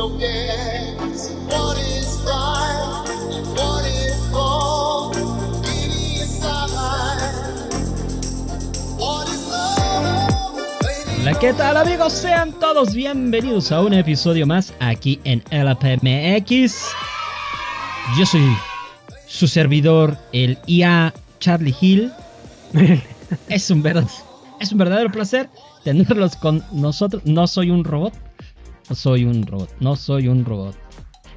lo que es, what is right and what is wrong, we decide what is love. Hola, ¿qué tal amigos? Sean todos bienvenidos a un episodio más aquí en LAPMX. Yo soy su servidor, el IA Charlie Hill. Es un verdadero placer tenerlos con nosotros. No soy un robot.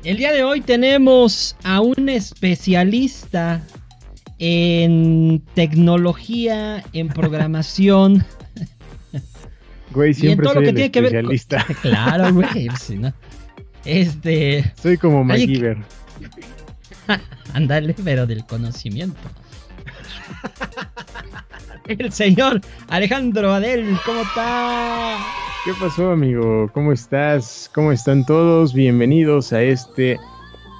El día de hoy tenemos a un especialista en tecnología, en programación. Güey, siempre soy el especialista. Claro, güey. Sí, ¿no? Soy como Kaiber. Ándale, pero del conocimiento. El señor Alejandro Adel, ¿cómo está? ¿Qué pasó, amigo? ¿Cómo estás? ¿Cómo están todos? Bienvenidos a este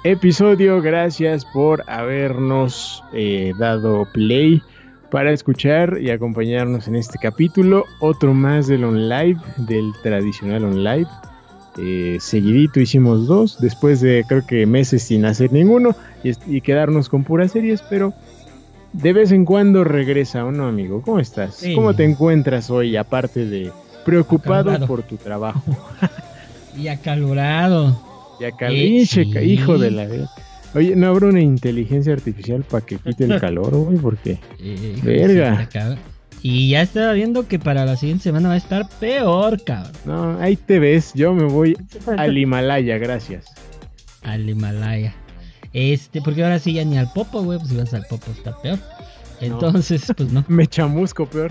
episodio. Gracias por habernos dado play para escuchar y acompañarnos en este capítulo. Otro más del OnLive, del tradicional OnLive. Seguidito hicimos dos, después de creo que meses sin hacer ninguno y quedarnos con puras series, pero de vez en cuando regresa, ¿o no, amigo? ¿Cómo estás? Sí. ¿Cómo te encuentras hoy, aparte de preocupado acalorado por tu trabajo? Y acalorado. Y acalorado, hijo de la... Oye, ¿no habrá una inteligencia artificial para que quite el calor, güey? Porque... verga. Y ya estaba viendo que para la siguiente semana va a estar peor, cabrón. No, ahí te ves. Yo me voy al Himalaya, gracias. Al Himalaya. Porque ahora sí ya ni al popo, güey, pues si vas al popo está peor. Entonces, no. Pues no. Me chamusco peor.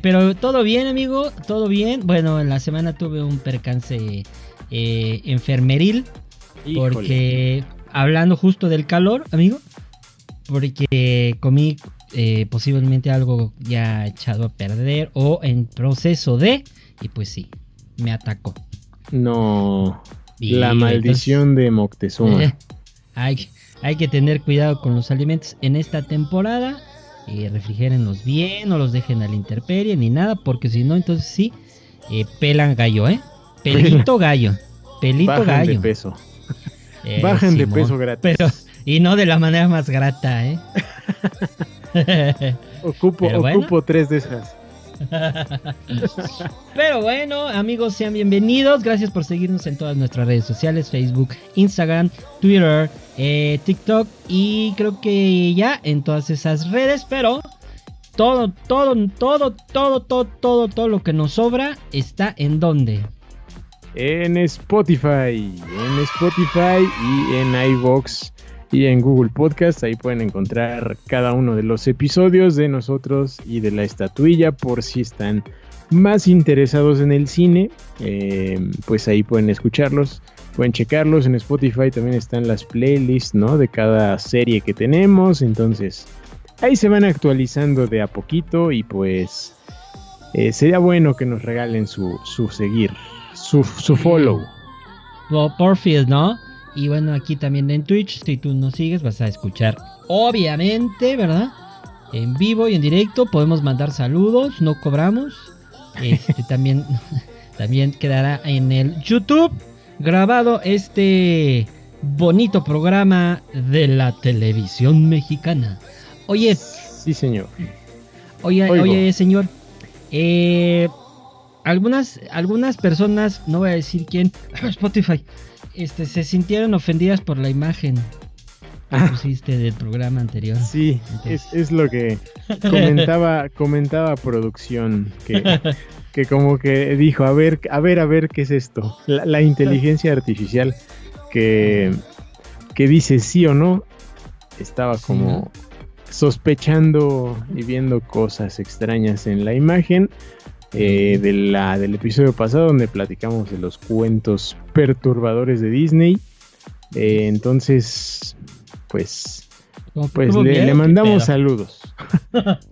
Pero todo bien, amigo, todo bien. Bueno, en la semana tuve un percance enfermeril. Híjole. Porque, hablando justo del calor, amigo, porque comí posiblemente algo ya echado a perder o en proceso de, y pues sí, me atacó. No... La maldición de Moctezuma. Hay que tener cuidado con los alimentos en esta temporada. Refrigérenlos bien, no los dejen a la intemperie ni nada, porque si no, entonces sí, pelan gallo, ¿eh? Pelito gallo. Pelito bajan gallo. Bajan de peso. Bajan Simón, de peso gratis. Pero, y no de la manera más grata, ¿eh? Ocupo 3 de esas. Pero bueno, amigos, sean bienvenidos. Gracias por seguirnos en todas nuestras redes sociales: Facebook, Instagram, Twitter, TikTok. Y creo que ya en todas esas redes. Pero todo lo que nos sobra está en ¿dónde? En Spotify. En Spotify y en iVoox y en Google Podcast. Ahí pueden encontrar cada uno de los episodios de nosotros y de La Estatuilla, por si están más interesados en el cine, pues ahí pueden escucharlos, pueden checarlos. En Spotify también están las playlists, ¿no?, de cada serie que tenemos, entonces ahí se van actualizando de a poquito y pues sería bueno que nos regalen su seguir, su follow. Well, porfis, ¿no? Y bueno, aquí también en Twitch, si tú nos sigues, vas a escuchar, obviamente, ¿verdad? En vivo y en directo, podemos mandar saludos, no cobramos. También quedará en el YouTube grabado este bonito programa de la televisión mexicana. Oye. Sí, señor. Oye, señor. Algunas personas, no voy a decir quién, Spotify, se sintieron ofendidas por la imagen que pusiste del programa anterior. Sí, es lo que comentaba producción, que como que dijo, a ver, ¿qué es esto? La inteligencia artificial que dice sí o no, estaba como sospechando y viendo cosas extrañas en la imagen. Del episodio pasado donde platicamos de los cuentos perturbadores de Disney, entonces pues le mandamos saludos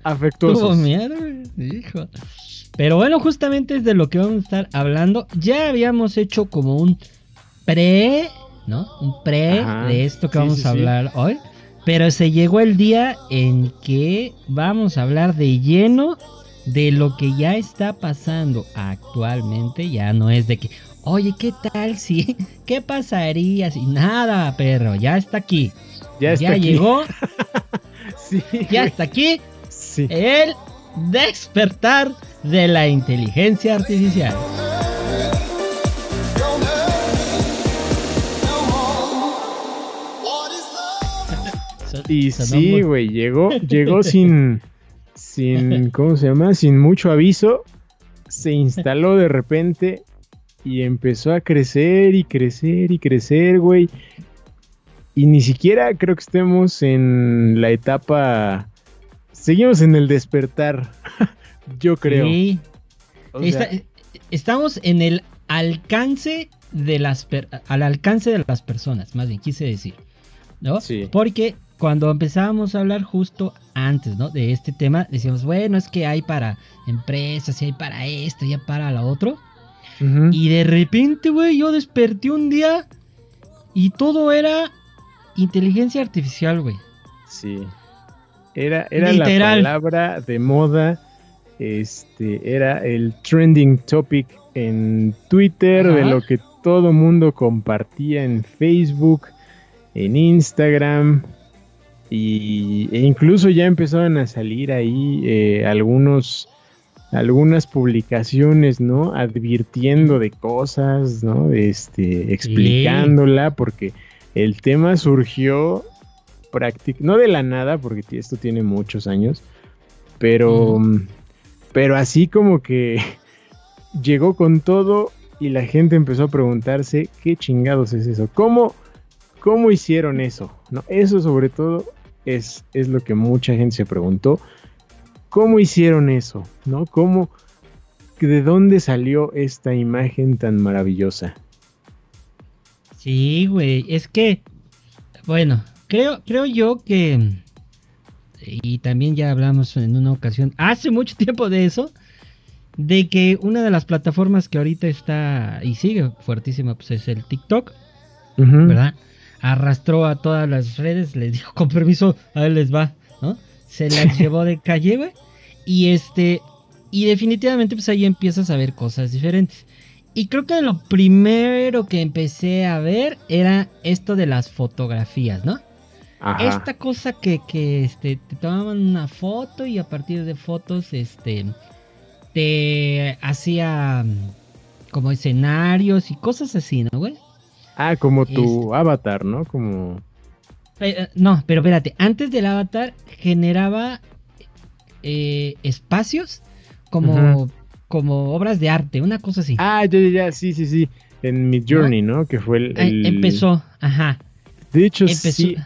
afectuosos. Miedo, hijo. Pero bueno, justamente es de lo que vamos a estar hablando. Ya habíamos hecho como un pre, ¿no? Un pre. Ajá, de esto que vamos a hablar hoy, pero se llegó el día en que vamos a hablar de lleno de lo que ya está pasando actualmente. Ya no es de que, oye, ¿qué tal si? ¿Qué pasaría si? Nada, perro, ya está aquí. Ya llegó. Sí, ya está aquí. Sí. El despertar de la inteligencia artificial. Y sí, güey, llegó sin, ¿cómo se llama? Sin mucho aviso, se instaló de repente y empezó a crecer y crecer y crecer, güey. Y ni siquiera creo que estemos en la etapa, seguimos en el despertar, yo creo. Sí. O sea, estamos en el alcance de las personas, más bien quise decir, ¿no? Sí. Porque cuando empezábamos a hablar justo antes, ¿no?, de este tema, decíamos, bueno, es que hay para empresas, y hay para esto, y hay para lo otro. Uh-huh. Y de repente, güey, yo desperté un día y todo era inteligencia artificial, güey. Sí. Era la palabra de moda, era el trending topic en Twitter, uh-huh, de lo que todo mundo compartía en Facebook, en Instagram, e incluso ya empezaron a salir ahí algunas publicaciones, ¿no?, advirtiendo de cosas, ¿no?, explicándola, porque el tema surgió no de la nada, porque esto tiene muchos años, pero así como que llegó con todo y la gente empezó a preguntarse, ¿qué chingados es eso? ¿Cómo hicieron eso? No, eso sobre todo es lo que mucha gente se preguntó. ¿Cómo hicieron eso? ¿No? ¿De dónde salió esta imagen tan maravillosa? Sí, güey. Es que, bueno, creo yo que, y también ya hablamos en una ocasión, hace mucho tiempo de eso, de que una de las plataformas que ahorita está y sigue fuertísima, pues es el TikTok, uh-huh, ¿verdad? Arrastró a todas las redes, les dijo, con permiso, a ver, les va, ¿no? Se las llevó de calle, güey. Y definitivamente, pues ahí empiezas a ver cosas diferentes. Y creo que lo primero que empecé a ver era esto de las fotografías, ¿no? Ajá. Esta cosa que te tomaban una foto y a partir de fotos, te hacía como escenarios y cosas así, ¿no, güey? Ah, como tu avatar, ¿no? Como... No, pero espérate, antes del avatar generaba espacios como obras de arte, una cosa así. Ah, ya, sí, en Midjourney, ¿no? Que fue el... Empezó, ajá. De hecho, sí,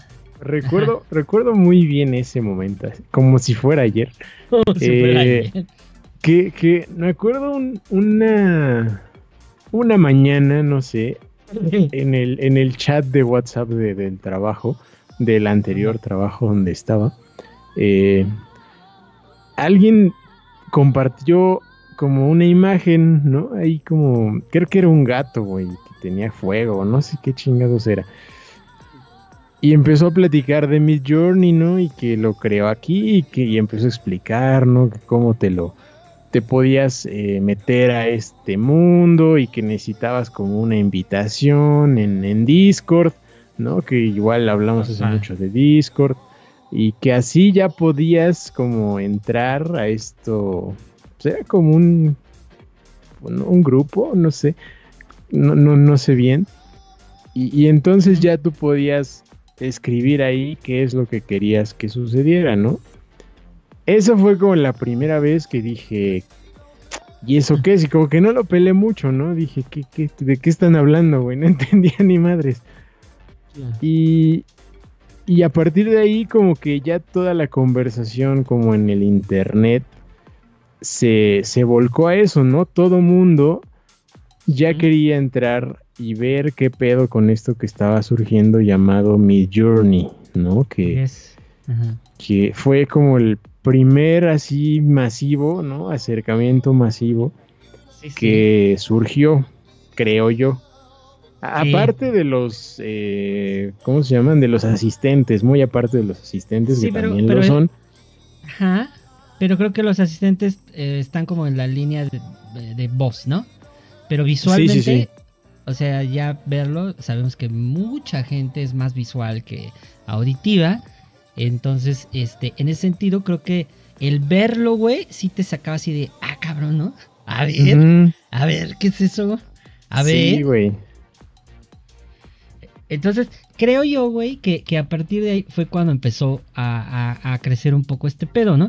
recuerdo muy bien ese momento, como si fuera ayer. Que me acuerdo una mañana, no sé... En el chat de WhatsApp del trabajo, del anterior trabajo donde estaba, alguien compartió como una imagen, ¿no? Ahí como, creo que era un gato, güey, que tenía fuego, no sé qué chingados era. Y empezó a platicar de Midjourney, ¿no? Y que lo creó aquí y empezó a explicar, ¿no?, que cómo te podías meter a este mundo y que necesitabas como una invitación en Discord, ¿no? Que igual hablamos hace mucho de Discord, y que así ya podías como entrar a esto, pues era como un grupo, no sé, no sé bien, y entonces ya tú podías escribir ahí qué es lo que querías que sucediera, ¿no? Esa fue como la primera vez que dije, ¿y eso qué es? Y como que no lo peleé mucho, ¿no? Dije, ¿de qué están hablando, güey? No entendía ni madres. Sí. Y a partir de ahí como que ya toda la conversación como en el internet se volcó a eso, ¿no? Todo mundo ya quería entrar y ver qué pedo con esto que estaba surgiendo llamado Midjourney, ¿no? Que, yes, que fue como el primer así masivo, ¿no?, acercamiento masivo, sí, que surgió, creo yo. Sí. Aparte de los, ¿cómo se llaman? De los asistentes, muy aparte de los asistentes, sí, que también lo son. Ajá. Pero creo que los asistentes están como en la línea de voz, ¿no? Pero visualmente, sí. O sea, ya verlo, sabemos que mucha gente es más visual que auditiva. Entonces, en ese sentido, creo que el verlo, güey, sí te sacaba así de, ah, cabrón, ¿no? A ver, a ver, ¿qué es eso? A ver. Sí, güey. Entonces, creo yo, güey, que a partir de ahí fue cuando empezó a crecer un poco este pedo, ¿no?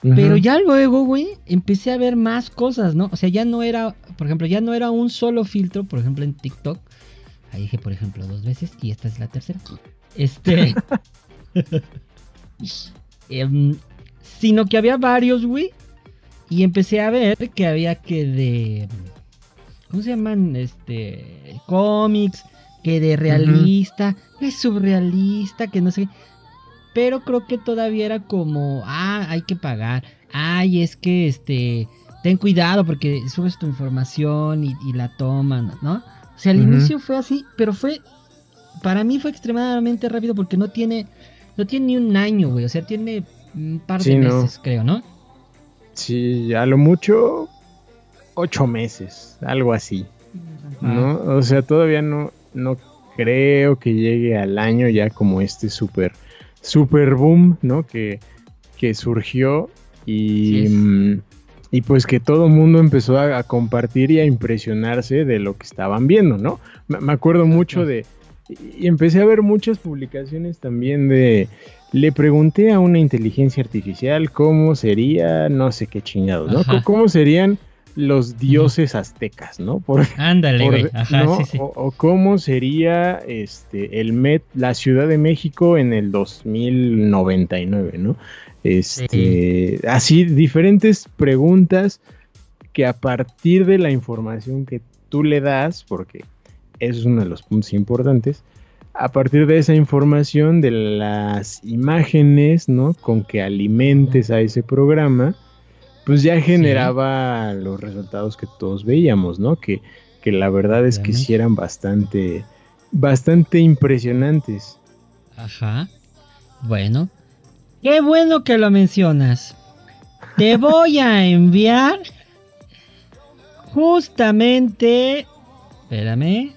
Uh-huh. Pero ya luego, güey, empecé a ver más cosas, ¿no? O sea, ya no era, por ejemplo, ya no era un solo filtro, por ejemplo, en TikTok. Ahí dije, por ejemplo, 2 veces y esta es la tercera. Sino que había varios, güey. Y empecé a ver que había que de... ¿Cómo se llaman? Cómics, que de realista, que es surrealista, que no sé qué. Pero creo que todavía era como, ah, hay que pagar. Ay, es que, ten cuidado porque subes tu información y la toman, ¿no? O sea, al inicio fue así, pero fue... Para mí fue extremadamente rápido porque no tiene ni un año, güey. O sea, tiene un par de meses, creo, ¿no? Sí, a lo mucho 8 meses, algo así, ¿no? O sea, todavía no creo que llegue al año ya como este super boom, ¿no? Que surgió y pues que todo el mundo empezó a compartir y a impresionarse de lo que estaban viendo, ¿no? Me acuerdo mucho de... Y empecé a ver muchas publicaciones también de... Le pregunté a una inteligencia artificial cómo sería, no sé qué chingados, ¿no? ¿Cómo serían los dioses aztecas, ¿no? Ándale, güey. Ajá, ¿no? Sí. O cómo sería la Ciudad de México en el 2099, ¿no? Así, diferentes preguntas que a partir de la información que tú le das, porque... Eso es uno de los puntos importantes. A partir de esa información, de las imágenes, ¿no? Con que alimentes a ese programa, pues ya generaba los resultados que todos veíamos, ¿no? Que la verdad es que sí eran bastante impresionantes. Ajá. Bueno. Qué bueno que lo mencionas. Te voy a enviar justamente... Espérame.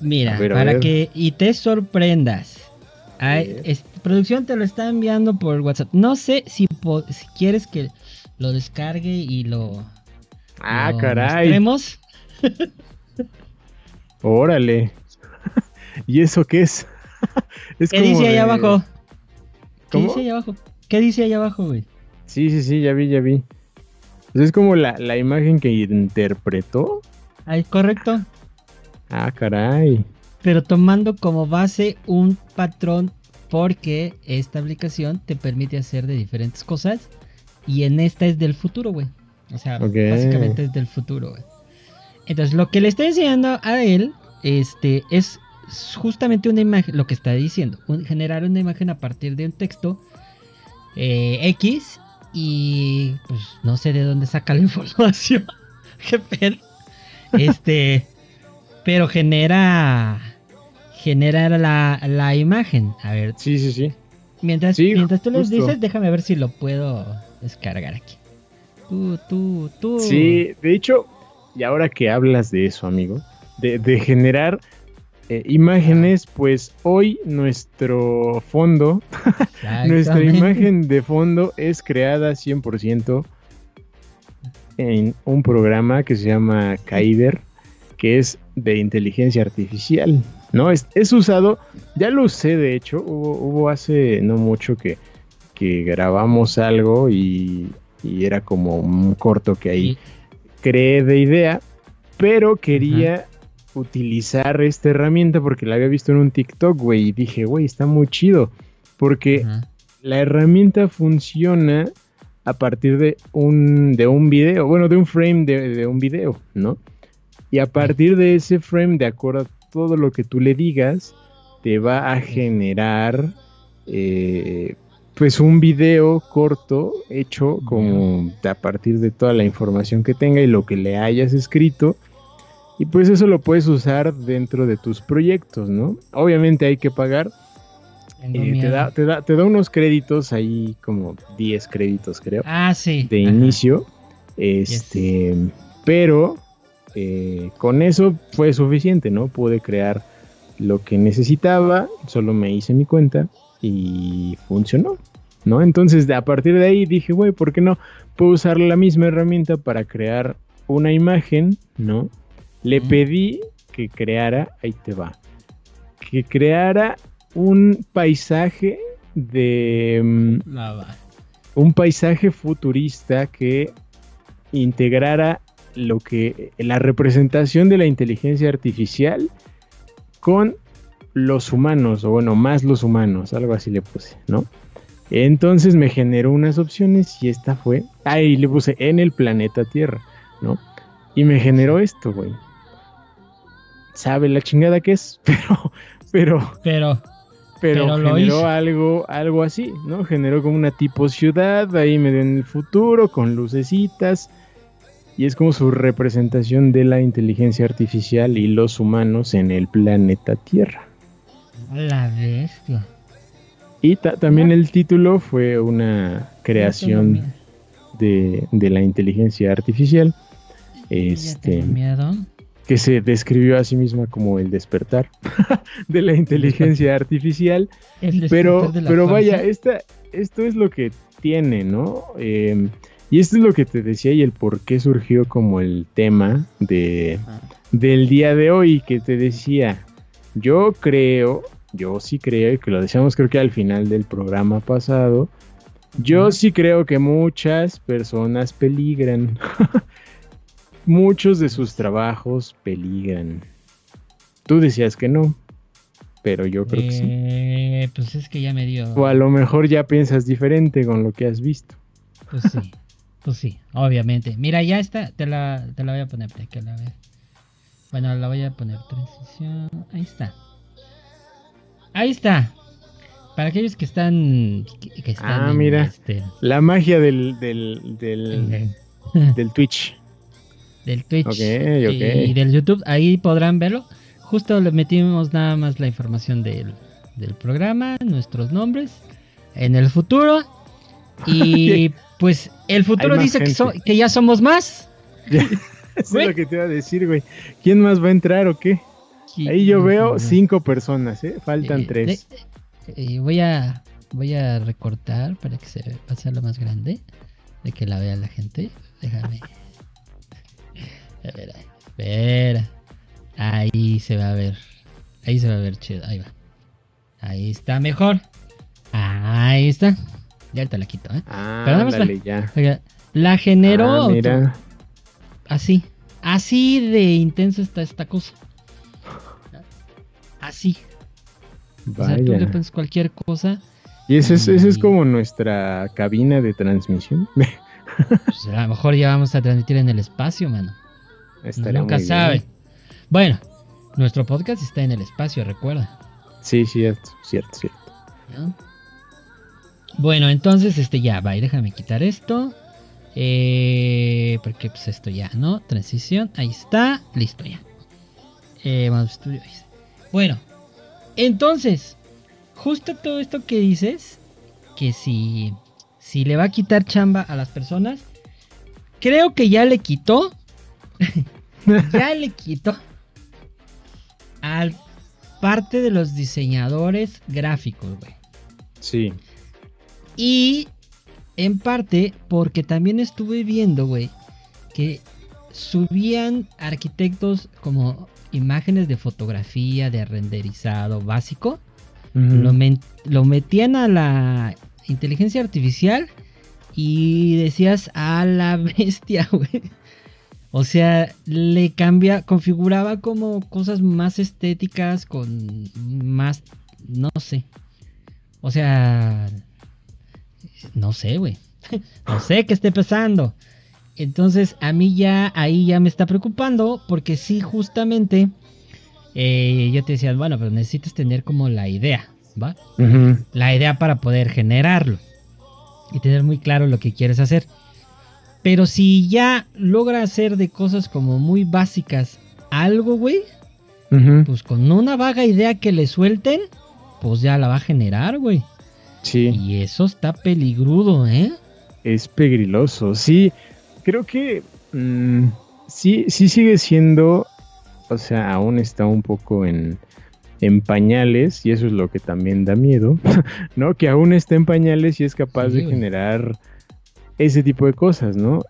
Mira, para que y te sorprendas. Ay, producción te lo está enviando por WhatsApp. No sé si quieres que lo descargue y lo... Ah, lo caray. Mostremos. Órale. ¿Y eso qué es? Es ¿Qué como dice ahí abajo? ¿Cómo? ¿Qué dice ahí abajo? ¿Qué dice ahí abajo, güey? Sí, ya vi. Es como la imagen que interpretó. Ay, correcto. Ah, caray. Pero tomando como base un patrón, porque esta aplicación te permite hacer de diferentes cosas. Y en esta es del futuro, güey. O sea, básicamente es del futuro, güey. Entonces, lo que le está enseñando a él es justamente una imagen, lo que está diciendo. Generar una imagen a partir de un texto X. Y pues no sé de dónde saca la información. Qué pedo. Pero genera la imagen. A ver. Sí. Mientras tú les dices, déjame ver si lo puedo descargar aquí. Tú. Sí, de hecho, y ahora que hablas de eso, amigo, de generar imágenes, pues hoy nuestro fondo, nuestra imagen de fondo es creada 100% en un programa que se llama Kaiber, que es de inteligencia artificial, ¿no? Es usado, ya lo usé de hecho, hubo hace no mucho que grabamos algo y era como un corto que ahí creé de idea, pero quería... utilizar esta herramienta porque la había visto en un TikTok, güey, y dije, güey, está muy chido, porque la herramienta funciona a partir de un video, bueno, de un frame de un video, ¿no? Y a partir de ese frame, de acuerdo a todo lo que tú le digas, te va a generar pues un video corto hecho como a partir de toda la información que tenga y lo que le hayas escrito. Y pues eso lo puedes usar dentro de tus proyectos, ¿no? Obviamente hay que pagar. Te da unos créditos ahí, como 10 créditos, creo. Ah, sí. De inicio. Pero con eso fue suficiente, ¿no? Pude crear lo que necesitaba, solo me hice mi cuenta y funcionó, ¿no? Entonces, a partir de ahí dije, güey, ¿por qué no? Puedo usar la misma herramienta para crear una imagen, ¿no? Le pedí que creara, ahí te va, que creara un paisaje de... Nada. Un paisaje futurista que integrara lo que... la representación de la inteligencia artificial con los humanos, o bueno, más los humanos, algo así le puse, ¿no? Entonces me generó unas opciones y esta fue... ahí le puse en el planeta Tierra, ¿no? Y me generó esto, güey. Sabe la chingada que es, pero lo generó hizo. algo así, ¿no? Generó como una tipo ciudad, ahí medio en el futuro, con lucecitas, y es como su representación de la inteligencia artificial y los humanos en el planeta Tierra. La bestia. Y también el título fue una creación de la inteligencia artificial. Ya tengo miedo. Que se describió a sí misma como el despertar de la inteligencia artificial. Pero vaya, esto es lo que tiene, ¿no? Y esto es lo que te decía y el por qué surgió como el tema del día de hoy, que te decía, yo sí creo, y que lo decíamos creo que al final del programa pasado, yo sí creo que muchas personas peligran. Muchos de sus trabajos peligran. Tú decías que no, pero yo creo que sí. Pues es que ya me dio... O a lo mejor ya piensas diferente con lo que has visto. Pues sí, obviamente. Mira, ya está, te la voy a poner play, que la ve. Bueno, la voy a poner transición. Ahí está. Para aquellos que están... mira, la magia del Twitch. Del Twitch y del YouTube, ahí podrán verlo. Justo le metimos nada más la información del programa, nuestros nombres, en el futuro. Y pues el futuro dice que ya somos más. Eso es lo que te iba a decir, güey. ¿Quién más va a entrar o qué? Ahí yo veo 5 personas, faltan 3. Voy a recortar para que se pase lo más grande, de que la vea la gente. Déjame... A ver. Ahí se va a ver chido. Ahí va. Ahí está mejor. Ahí está. Ya te la quito, ¿eh? Pero nada más la generó. Mira. Así de intenso está esta cosa. Así. Vaya. O sea, tú le pones cualquier cosa. Y esa es como nuestra cabina de transmisión. Pues a lo mejor ya vamos a transmitir en el espacio, mano. Nunca sabe. Bueno, nuestro podcast está en el espacio, recuerda. Sí, cierto. ¿No? Bueno, entonces ya va, y déjame quitar esto. Porque pues esto ya, ¿no? Transición, ahí está, listo ya. Bueno, entonces, justo todo esto que dices, que si le va a quitar chamba a las personas, creo que ya le quitó. Al parte de los diseñadores gráficos, güey. Sí. Y en parte porque también estuve viendo, güey, que subían arquitectos como imágenes de fotografía, de renderizado básico. Uh-huh. Lo metían a la inteligencia artificial y decías a la bestia, güey. O sea, le configuraba como cosas más estéticas, con más, no sé. O sea, no sé, güey. No sé qué esté pasando. Entonces, a mí ya, ahí ya me está preocupando, porque sí, justamente, yo te decía, bueno, pero necesitas tener como la idea, ¿va? Uh-huh. La idea para poder generarlo y tener muy claro lo que quieres hacer. Pero si ya logra hacer de cosas como muy básicas algo, güey, uh-huh, pues con una vaga idea que le suelten, pues ya la va a generar, güey. Sí. Y eso está peligrudo, ¿eh? Es pegriloso, sí. Creo que sí sigue siendo, o sea, aún está un poco en pañales, y eso es lo que también da miedo, ¿no? Que aún está en pañales y es capaz de generar ese tipo de cosas, ¿no?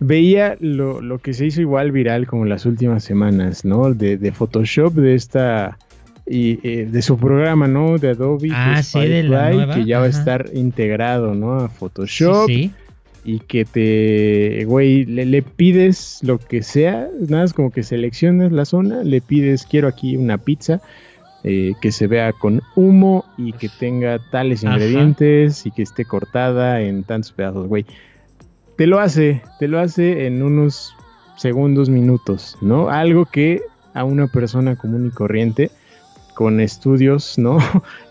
Veía lo que se hizo igual viral como las últimas semanas, ¿no? De Photoshop, de esta... Y de su programa, ¿no? De Adobe, de Firefly, que ya va a estar integrado, ¿no? A Photoshop. Sí, sí. Y que te, güey, le pides lo que sea, nada, es como que seleccionas la zona, le pides, quiero aquí una pizza que se vea con humo y que tenga tales ingredientes y que esté cortada en tantos pedazos, güey. Te lo hace en unos segundos, minutos, ¿no? Algo que a una persona común y corriente con estudios, ¿no?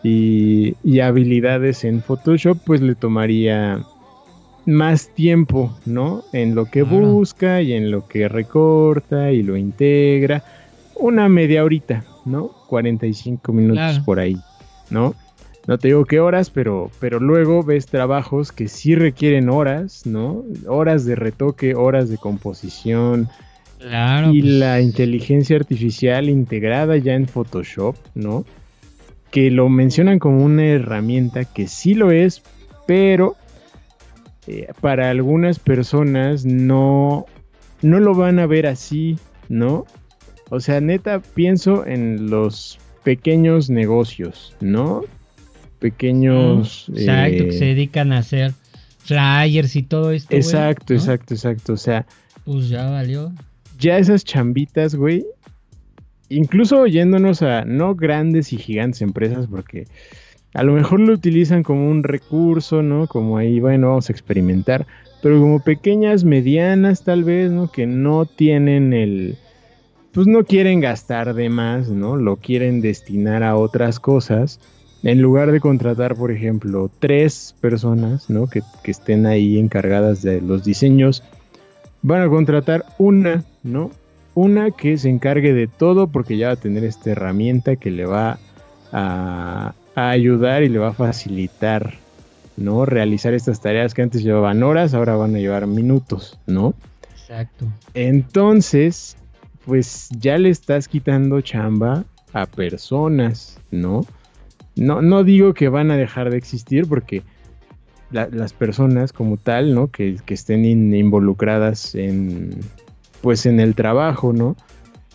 y habilidades en Photoshop, pues le tomaría más tiempo, ¿no? En lo que busca y en lo que recorta y lo integra. Una media horita, ¿no? 45 minutos por ahí, ¿no? No te digo qué horas, pero luego ves trabajos que sí requieren horas, ¿no? Horas de retoque, horas de composición... Claro, y pues, la inteligencia artificial integrada ya en Photoshop, ¿no? Que lo mencionan como una herramienta que sí lo es, pero para algunas personas no lo van a ver así, ¿no? O sea, neta, pienso en los pequeños negocios, ¿no? Pequeños... Exacto, que se dedican a hacer flyers y todo esto. Exacto, güey, ¿no? exacto, o sea... Pues ya valió... Ya esas chambitas, güey, incluso yéndonos a no grandes y gigantes empresas, porque a lo mejor lo utilizan como un recurso, ¿no? Como ahí, bueno, vamos a experimentar, pero como pequeñas, medianas tal vez, ¿no? Que no tienen pues no quieren gastar de más, ¿no? Lo quieren destinar a otras cosas, en lugar de contratar, por ejemplo, 3 personas, ¿no? Que estén ahí encargadas de los diseños. Van a contratar una, ¿no? Una que se encargue de todo porque ya va a tener esta herramienta que le va a ayudar y le va a facilitar, ¿no? Realizar estas tareas que antes llevaban horas, ahora van a llevar minutos, ¿no? Exacto. Entonces, pues ya le estás quitando chamba a personas, ¿no? No digo que van a dejar de existir porque... Las personas como tal, ¿no? Que estén involucradas en, pues, en el trabajo, ¿no?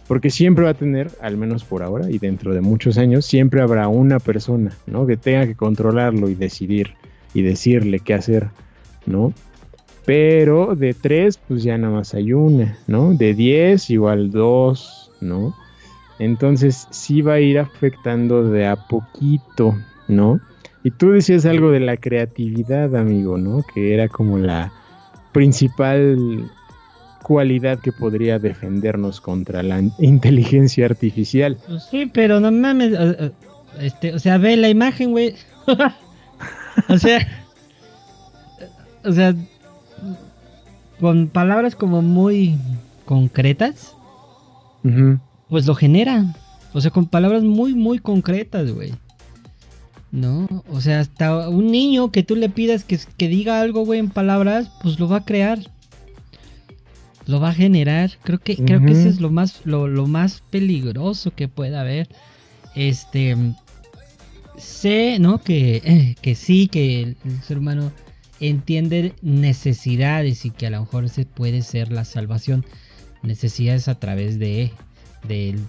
Porque siempre va a tener, al menos por ahora y dentro de muchos años, siempre habrá una persona, ¿no? Que tenga que controlarlo y decidir y decirle qué hacer, ¿no? Pero de 3, pues ya nada más hay una, ¿no? De 10, igual 2, ¿no? Entonces sí va a ir afectando de a poquito, ¿no? Y tú decías algo de la creatividad, amigo, ¿no? Que era como la principal cualidad que podría defendernos contra la inteligencia artificial. Sí, pero no mames, o sea, ve la imagen, güey. o sea, con palabras como muy concretas, pues lo generan. O sea, con palabras muy, muy concretas, güey. No, o sea, hasta un niño que tú le pidas que diga algo, güey, en palabras, pues lo va a crear, lo va a generar. Creo que eso es lo más peligroso que pueda haber. Sé, ¿no? Que sí, que el ser humano entiende necesidades y que a lo mejor ese puede ser la salvación. Necesidades a través del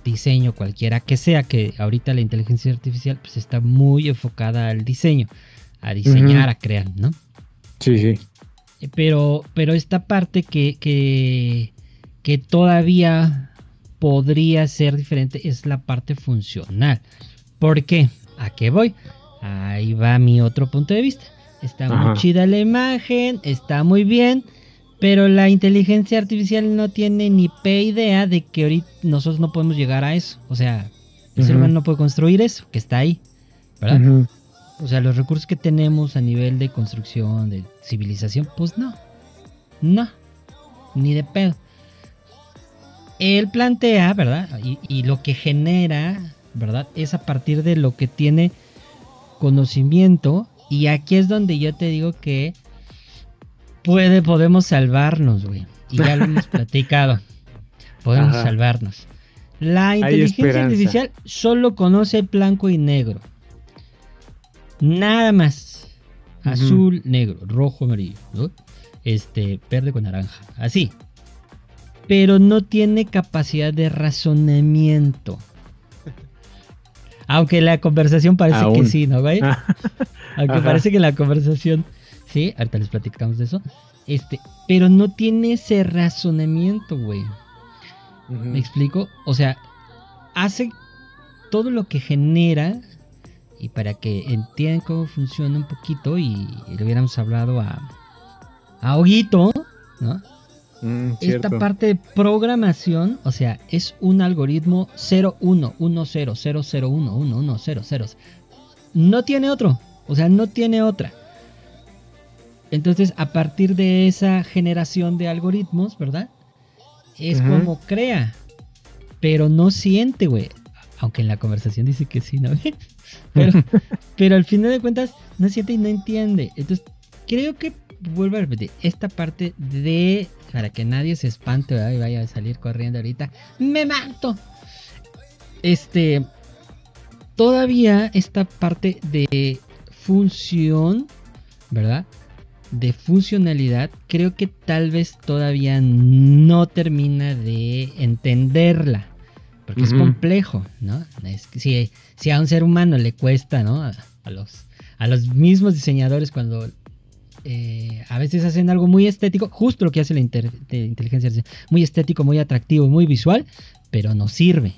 diseño, cualquiera que sea, que ahorita la inteligencia artificial pues está muy enfocada al diseño, a diseñar, a crear, ¿no? Sí, sí. Pero esta parte que todavía podría ser diferente es la parte funcional. ¿Por qué? ¿A qué voy? Ahí va mi otro punto de vista. Está muy chida la imagen, está muy bien. Pero la inteligencia artificial no tiene ni idea de que ahorita nosotros no podemos llegar a eso. O sea, el ser humano no puede construir eso, que está ahí, ¿verdad? O sea, los recursos que tenemos a nivel de construcción, de civilización, pues no, ni de pedo. Él plantea, ¿verdad? Y lo que genera ¿verdad? Es a partir de lo que tiene conocimiento, y aquí es donde yo te digo que podemos salvarnos, güey. Y ya lo hemos platicado. Podemos salvarnos. La inteligencia artificial solo conoce blanco y negro. Nada más. Azul, negro, rojo, amarillo, ¿no? Verde con naranja. Así. Pero no tiene capacidad de razonamiento. Aunque la conversación parece que sí, ¿no, güey? Aunque parece que la conversación... Sí, ahorita les platicamos de eso. Pero no tiene ese razonamiento, güey. ¿Me explico? O sea, hace todo lo que genera, y para que entiendan cómo funciona un poquito, y le hubiéramos hablado a Oguito, ¿no? Esta parte de programación, o sea, es un algoritmo 0, 1, 1, 0, 0, 0, 1, 1, 1, 0, 0. No tiene otro, o sea, no tiene otra. Entonces, a partir de esa generación de algoritmos, ¿verdad? Es como crea, pero no siente, güey. Aunque en la conversación dice que sí, ¿no? Pero al final de cuentas, no siente y no entiende. Entonces, creo que, vuelvo a repetir, esta parte de... Para que nadie se espante, ¿verdad? Y vaya a salir corriendo ahorita. ¡Me mato! Todavía esta parte de función, ¿verdad? De funcionalidad, creo que tal vez todavía no termina de entenderla, porque es complejo, ¿no? Es que si a un ser humano le cuesta, ¿no? A los mismos diseñadores, cuando a veces hacen algo muy estético, justo lo que hace la inteligencia artificial, muy estético, muy atractivo, muy visual, pero no sirve,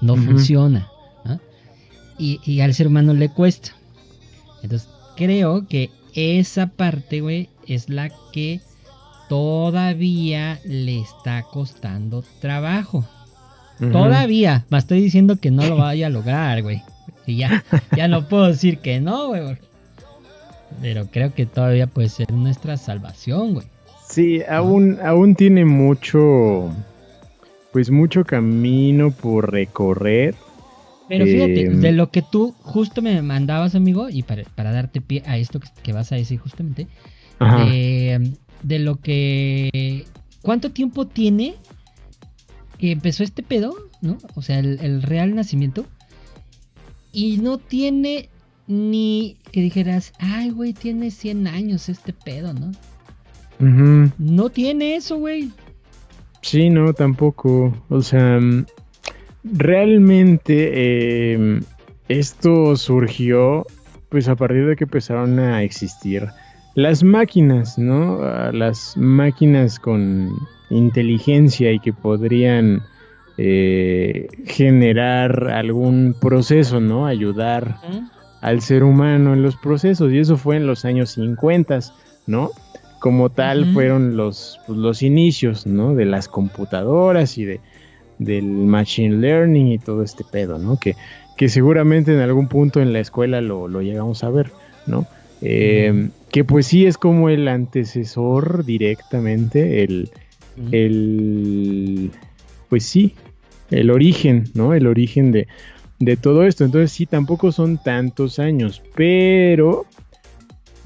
no funciona, ¿no? Y al ser humano le cuesta. Entonces creo que esa parte, güey, es la que todavía le está costando trabajo. Todavía. Me estoy diciendo que no lo vaya a lograr, güey. Y ya no puedo decir que no, güey. Pero creo que todavía puede ser nuestra salvación, güey. Sí, aún tiene mucho camino por recorrer. Pero fíjate, de lo que tú justo me mandabas, amigo, y para darte pie a esto que vas a decir justamente, de lo que... ¿Cuánto tiempo tiene que empezó este pedo, ¿no? O sea, el real nacimiento. Y no tiene ni que dijeras, ay, güey, tiene 100 años este pedo, ¿no? No tiene eso, güey. Sí, no, tampoco. O sea... Realmente esto surgió pues a partir de que empezaron a existir las máquinas, ¿no? Las máquinas con inteligencia y que podrían generar algún proceso, ¿no? Ayudar al ser humano en los procesos, y eso fue en los años 50, ¿no? Como tal fueron los inicios, ¿no? De las computadoras y del machine learning y todo este pedo, ¿no? Que seguramente en algún punto en la escuela lo llegamos a ver, ¿no? Que pues sí es como el antecesor directamente, el origen, ¿no? El origen de todo esto. Entonces sí, tampoco son tantos años, pero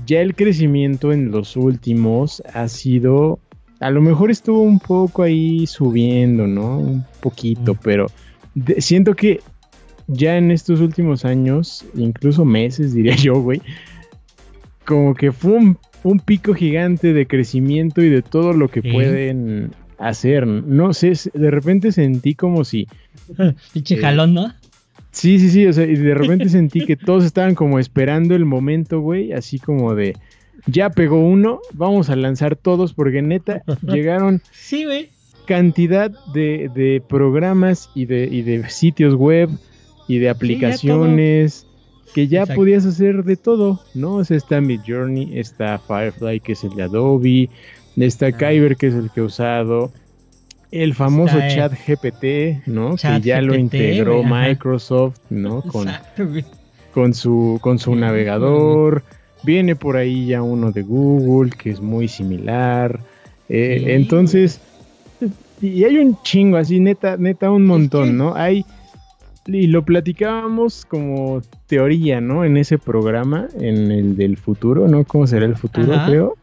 ya el crecimiento en los últimos ha sido... A lo mejor estuvo un poco ahí subiendo, ¿no? Un poquito, pero siento que ya en estos últimos años, incluso meses, diría yo, güey, como que fue un pico gigante de crecimiento y de todo lo que pueden hacer. No sé, de repente sentí como si... Pinche jalón, ¿no? Sí, o sea, y de repente sentí que todos estaban como esperando el momento, güey, así como de... Ya pegó uno, vamos a lanzar todos, porque neta, llegaron cantidad de programas y de sitios web y de aplicaciones que ya podías hacer de todo, ¿no? O sea, está Midjourney, está Firefly, que es el de Adobe, está Kaiber, que es el que he usado, el famoso ChatGPT, ¿no? Chat que ya GPT, lo integró Microsoft, ¿no? Con su navegador... Viene por ahí ya uno de Google, que es muy similar. Entonces, y hay un chingo, así neta, un montón, ¿no? Hay Y lo platicábamos como teoría, ¿no? En ese programa, en el del futuro, ¿no? ¿Cómo será el futuro, ajá, creo?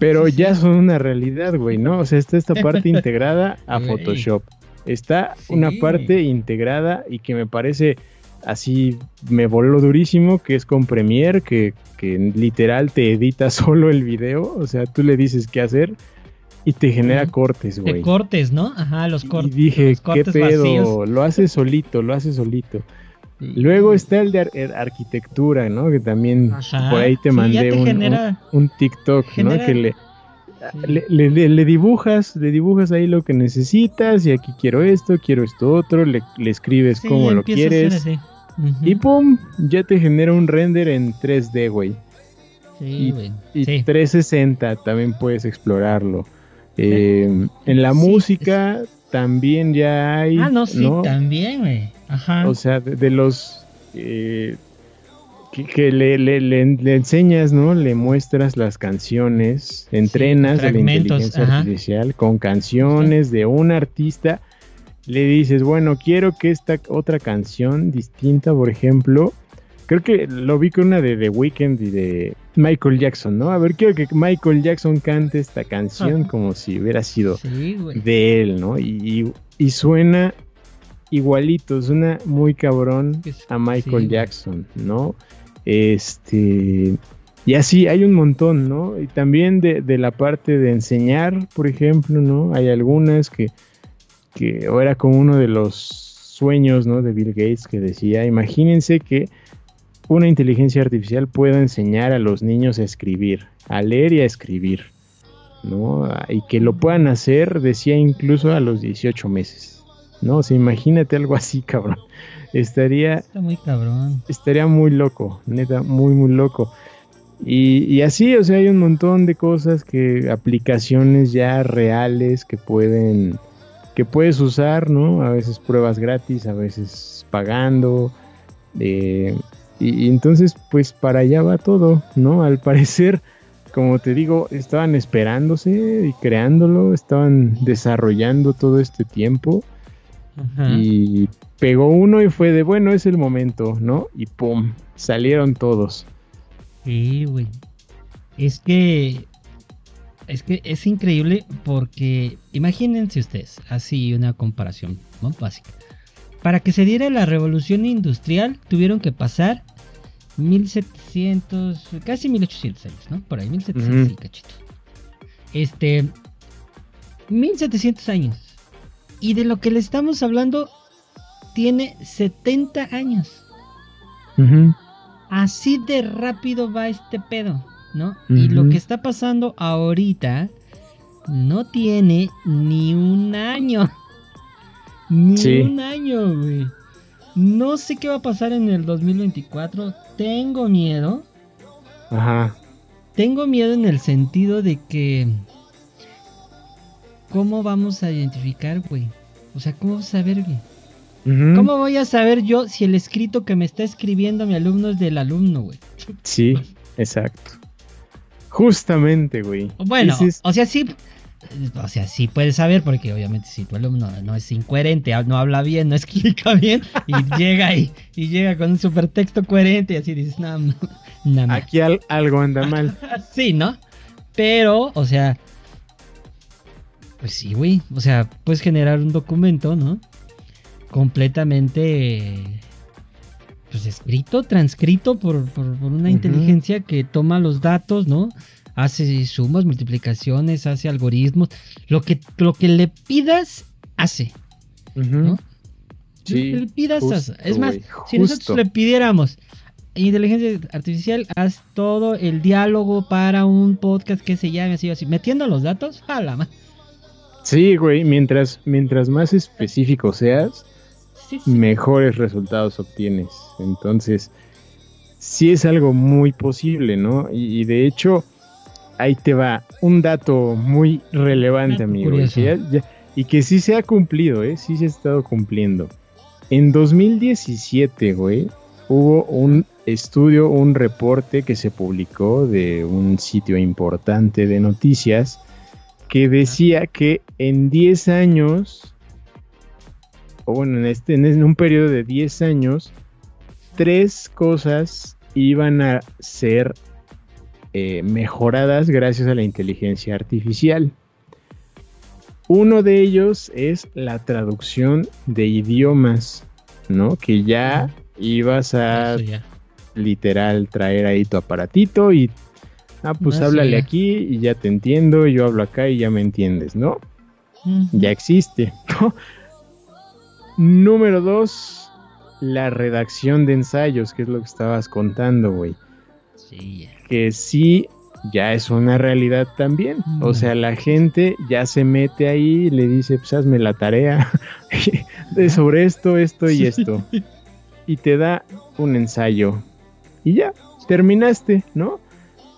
Pero sí, ya son una realidad, güey, ¿no? O sea, está esta parte integrada a Photoshop. Está una parte integrada y que me parece así, me voló durísimo, que es con Premiere, que literal te edita solo el video. O sea, tú le dices qué hacer y te genera cortes, güey. Te cortes, ¿no? Ajá, los cortes. Y dije, los cortes, qué pedo, vacíos. Lo hace solito, lo hace solito. Luego está el de arquitectura, ¿no? Que también, ajá, por ahí te mandé un TikTok, genera, ¿no? Que le dibujas, le dibujas ahí lo que necesitas, y aquí quiero esto otro, le escribes cómo lo quieres, y pum, ya te genera un render en 3D, güey. Sí, güey. Y 360 también puedes explorarlo. En la música también ya hay. Ah, no, sí, ¿no? También, güey. Ajá. O sea, de los que le enseñas, ¿no? Le muestras las canciones, entrenas de la inteligencia artificial con canciones de un artista. Le dices, bueno, quiero que esta otra canción distinta, por ejemplo, creo que lo vi con una de The Weeknd y de Michael Jackson, ¿no? A ver, quiero que Michael Jackson cante esta canción como si hubiera sido de él, ¿no? Y suena igualito, suena muy cabrón a Michael Jackson, ¿no? Y así hay un montón, ¿no? Y también de la parte de enseñar, por ejemplo, ¿no? Hay algunas que era como uno de los sueños, ¿no? De Bill Gates, que decía, imagínense que una inteligencia artificial pueda enseñar a los niños a escribir, a leer y a escribir, ¿no? Y que lo puedan hacer, decía, incluso a los 18 meses, ¿no? O sea, imagínate algo así, cabrón. Está muy cabrón. Estaría muy loco, neta, muy, muy loco. Y así, o sea, hay un montón de cosas, que aplicaciones ya reales que puedes usar, ¿no? A veces pruebas gratis, a veces pagando, y entonces, pues, para allá va todo, ¿no? Al parecer, como te digo, estaban esperándose y creándolo, estaban desarrollando todo este tiempo. Ajá. Y pegó uno y fue de, bueno, es el momento, ¿no? Y ¡pum! Salieron todos. Sí, güey. Es que es increíble, porque imagínense ustedes, así una comparación muy básica. Para que se diera la revolución industrial tuvieron que pasar 1700, casi 1800 años, ¿no? Por ahí, 1700 y cachito. 1700 años. Y de lo que le estamos hablando tiene 70 años. Uh-huh. Así de rápido va este pedo, ¿no? Uh-huh. Y lo que está pasando ahorita no tiene ni un año. Ni un año, güey. No sé qué va a pasar en el 2024. Tengo miedo. Ajá. Tengo miedo en el sentido de que, ¿cómo vamos a identificar, güey? O sea, ¿cómo vas a saber, güey? Uh-huh. ¿Cómo voy a saber yo si el escrito que me está escribiendo mi alumno es del alumno, güey? Sí, exacto. Justamente, güey. Bueno, o sea, sí. O sea, sí puedes saber, porque obviamente si tu alumno no es incoherente, no habla bien, no explica bien, y llega con un supertexto coherente, y así dices, nada. Aquí algo anda mal. Sí, ¿no? Pero, o sea, pues sí, güey. O sea, puedes generar un documento, ¿no? Completamente, pues, escrito, transcrito por una inteligencia que toma los datos, ¿no? Hace sumas, multiplicaciones, hace algoritmos, lo que le pidas hace, ¿no? Sí, le pidas justo, hace. Es más, wey, si nosotros le pidiéramos inteligencia artificial, haz todo el diálogo para un podcast que se llame así, metiendo los datos, jala más. Sí, güey, mientras más específico seas, mejores resultados obtienes. Entonces, sí es algo muy posible, ¿no? Y de hecho, ahí te va un dato muy relevante, amigo, y que sí se ha cumplido, sí se ha estado cumpliendo. En 2017, güey, hubo un estudio, un reporte que se publicó de un sitio importante de noticias, que decía que en 10 años o bueno, en un periodo de 10 años, 3 cosas iban a ser mejoradas gracias a la inteligencia artificial. Uno de ellos es la traducción de idiomas, ¿no? Que ya ibas a literal traer ahí tu aparatito y, pues háblale aquí y ya te entiendo, yo hablo acá y ya me entiendes, ¿no? Uh-huh. Ya existe, ¿no? Número 2, la redacción de ensayos, que es lo que estabas contando, güey. Sí. Que sí, ya es una realidad también. O sea, la gente ya se mete ahí y le dice, pues hazme la tarea sobre esto, esto y esto. Y te da un ensayo. Y ya, terminaste, ¿no?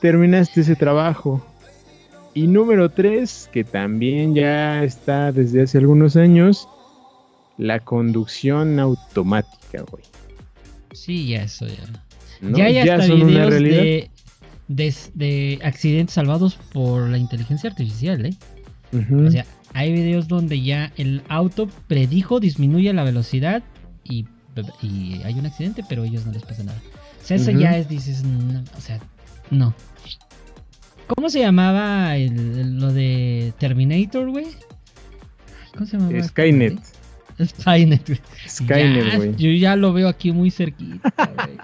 Terminaste ese trabajo. Y número 3, que también ya está desde hace algunos años, la conducción automática, güey. Sí, ya eso ya. ¿No? Ya hay hasta videos de accidentes salvados por la inteligencia artificial, ¿eh? Uh-huh. O sea, hay videos donde ya el auto predijo, disminuye la velocidad y hay un accidente, pero a ellos no les pasa nada. O sea, eso ya es, dices, no, o sea, no. ¿Cómo se llamaba lo de Terminator, güey? ¿Cómo se llamaba? Skynet. Skynet, güey. Yo ya lo veo aquí muy cerquita, güey.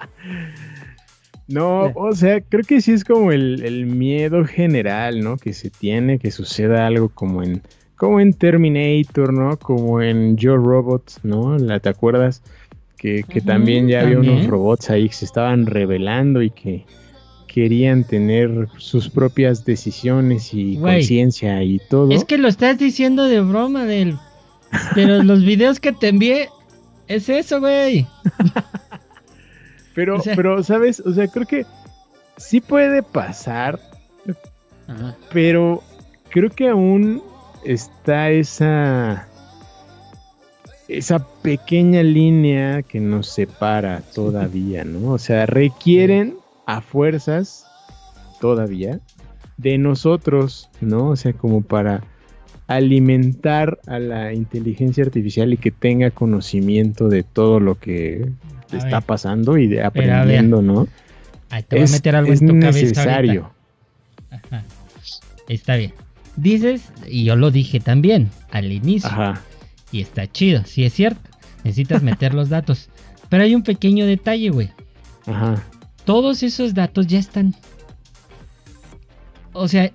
No, o sea, creo que sí es como el miedo general, ¿no? Que se tiene, que suceda algo como en Terminator, ¿no? Como en Yo, Robot, ¿no? ¿Te acuerdas? Que también ya había unos robots ahí que se estaban rebelando y que querían tener sus propias decisiones y conciencia y todo. Es que lo estás diciendo de broma, pero los videos que te envié es eso, güey. Pero, o sea, ¿sabes? O sea, creo que sí puede pasar, pero creo que aún está esa pequeña línea que nos separa todavía, ¿no? O sea, requieren a fuerzas todavía de nosotros, ¿no? O sea, como para alimentar a la inteligencia artificial y que tenga conocimiento de todo lo que está pasando y de aprendiendo, ¿no? Ahí te voy a meter algo en tu cabeza. Es necesario. Ajá. Está bien. Dices, y yo lo dije también al inicio. Ajá. Y está chido, sí es cierto. Necesitas meter los datos. Pero hay un pequeño detalle, güey. Ajá. Todos esos datos ya están. O sea,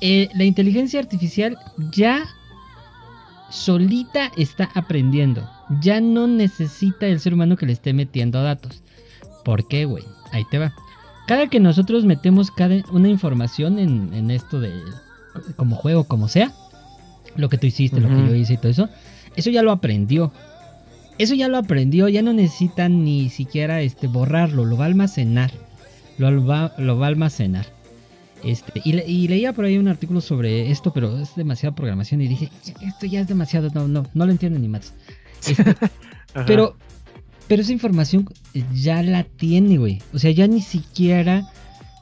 la inteligencia artificial ya solita está aprendiendo. Ya no necesita el ser humano que le esté metiendo datos. ¿Por qué, güey? Ahí te va. Cada que nosotros metemos una información en esto de como juego, como sea, lo que tú hiciste, lo que yo hice y todo eso, eso ya lo aprendió. Eso ya lo aprendió, ya no necesitan ni siquiera borrarlo, lo va a almacenar. Lo va a almacenar. Y leía por ahí un artículo sobre esto, pero es demasiada programación y dije, esto ya es demasiado, no lo entiendo ni más. Pero esa información ya la tiene, güey. O sea, ya ni siquiera,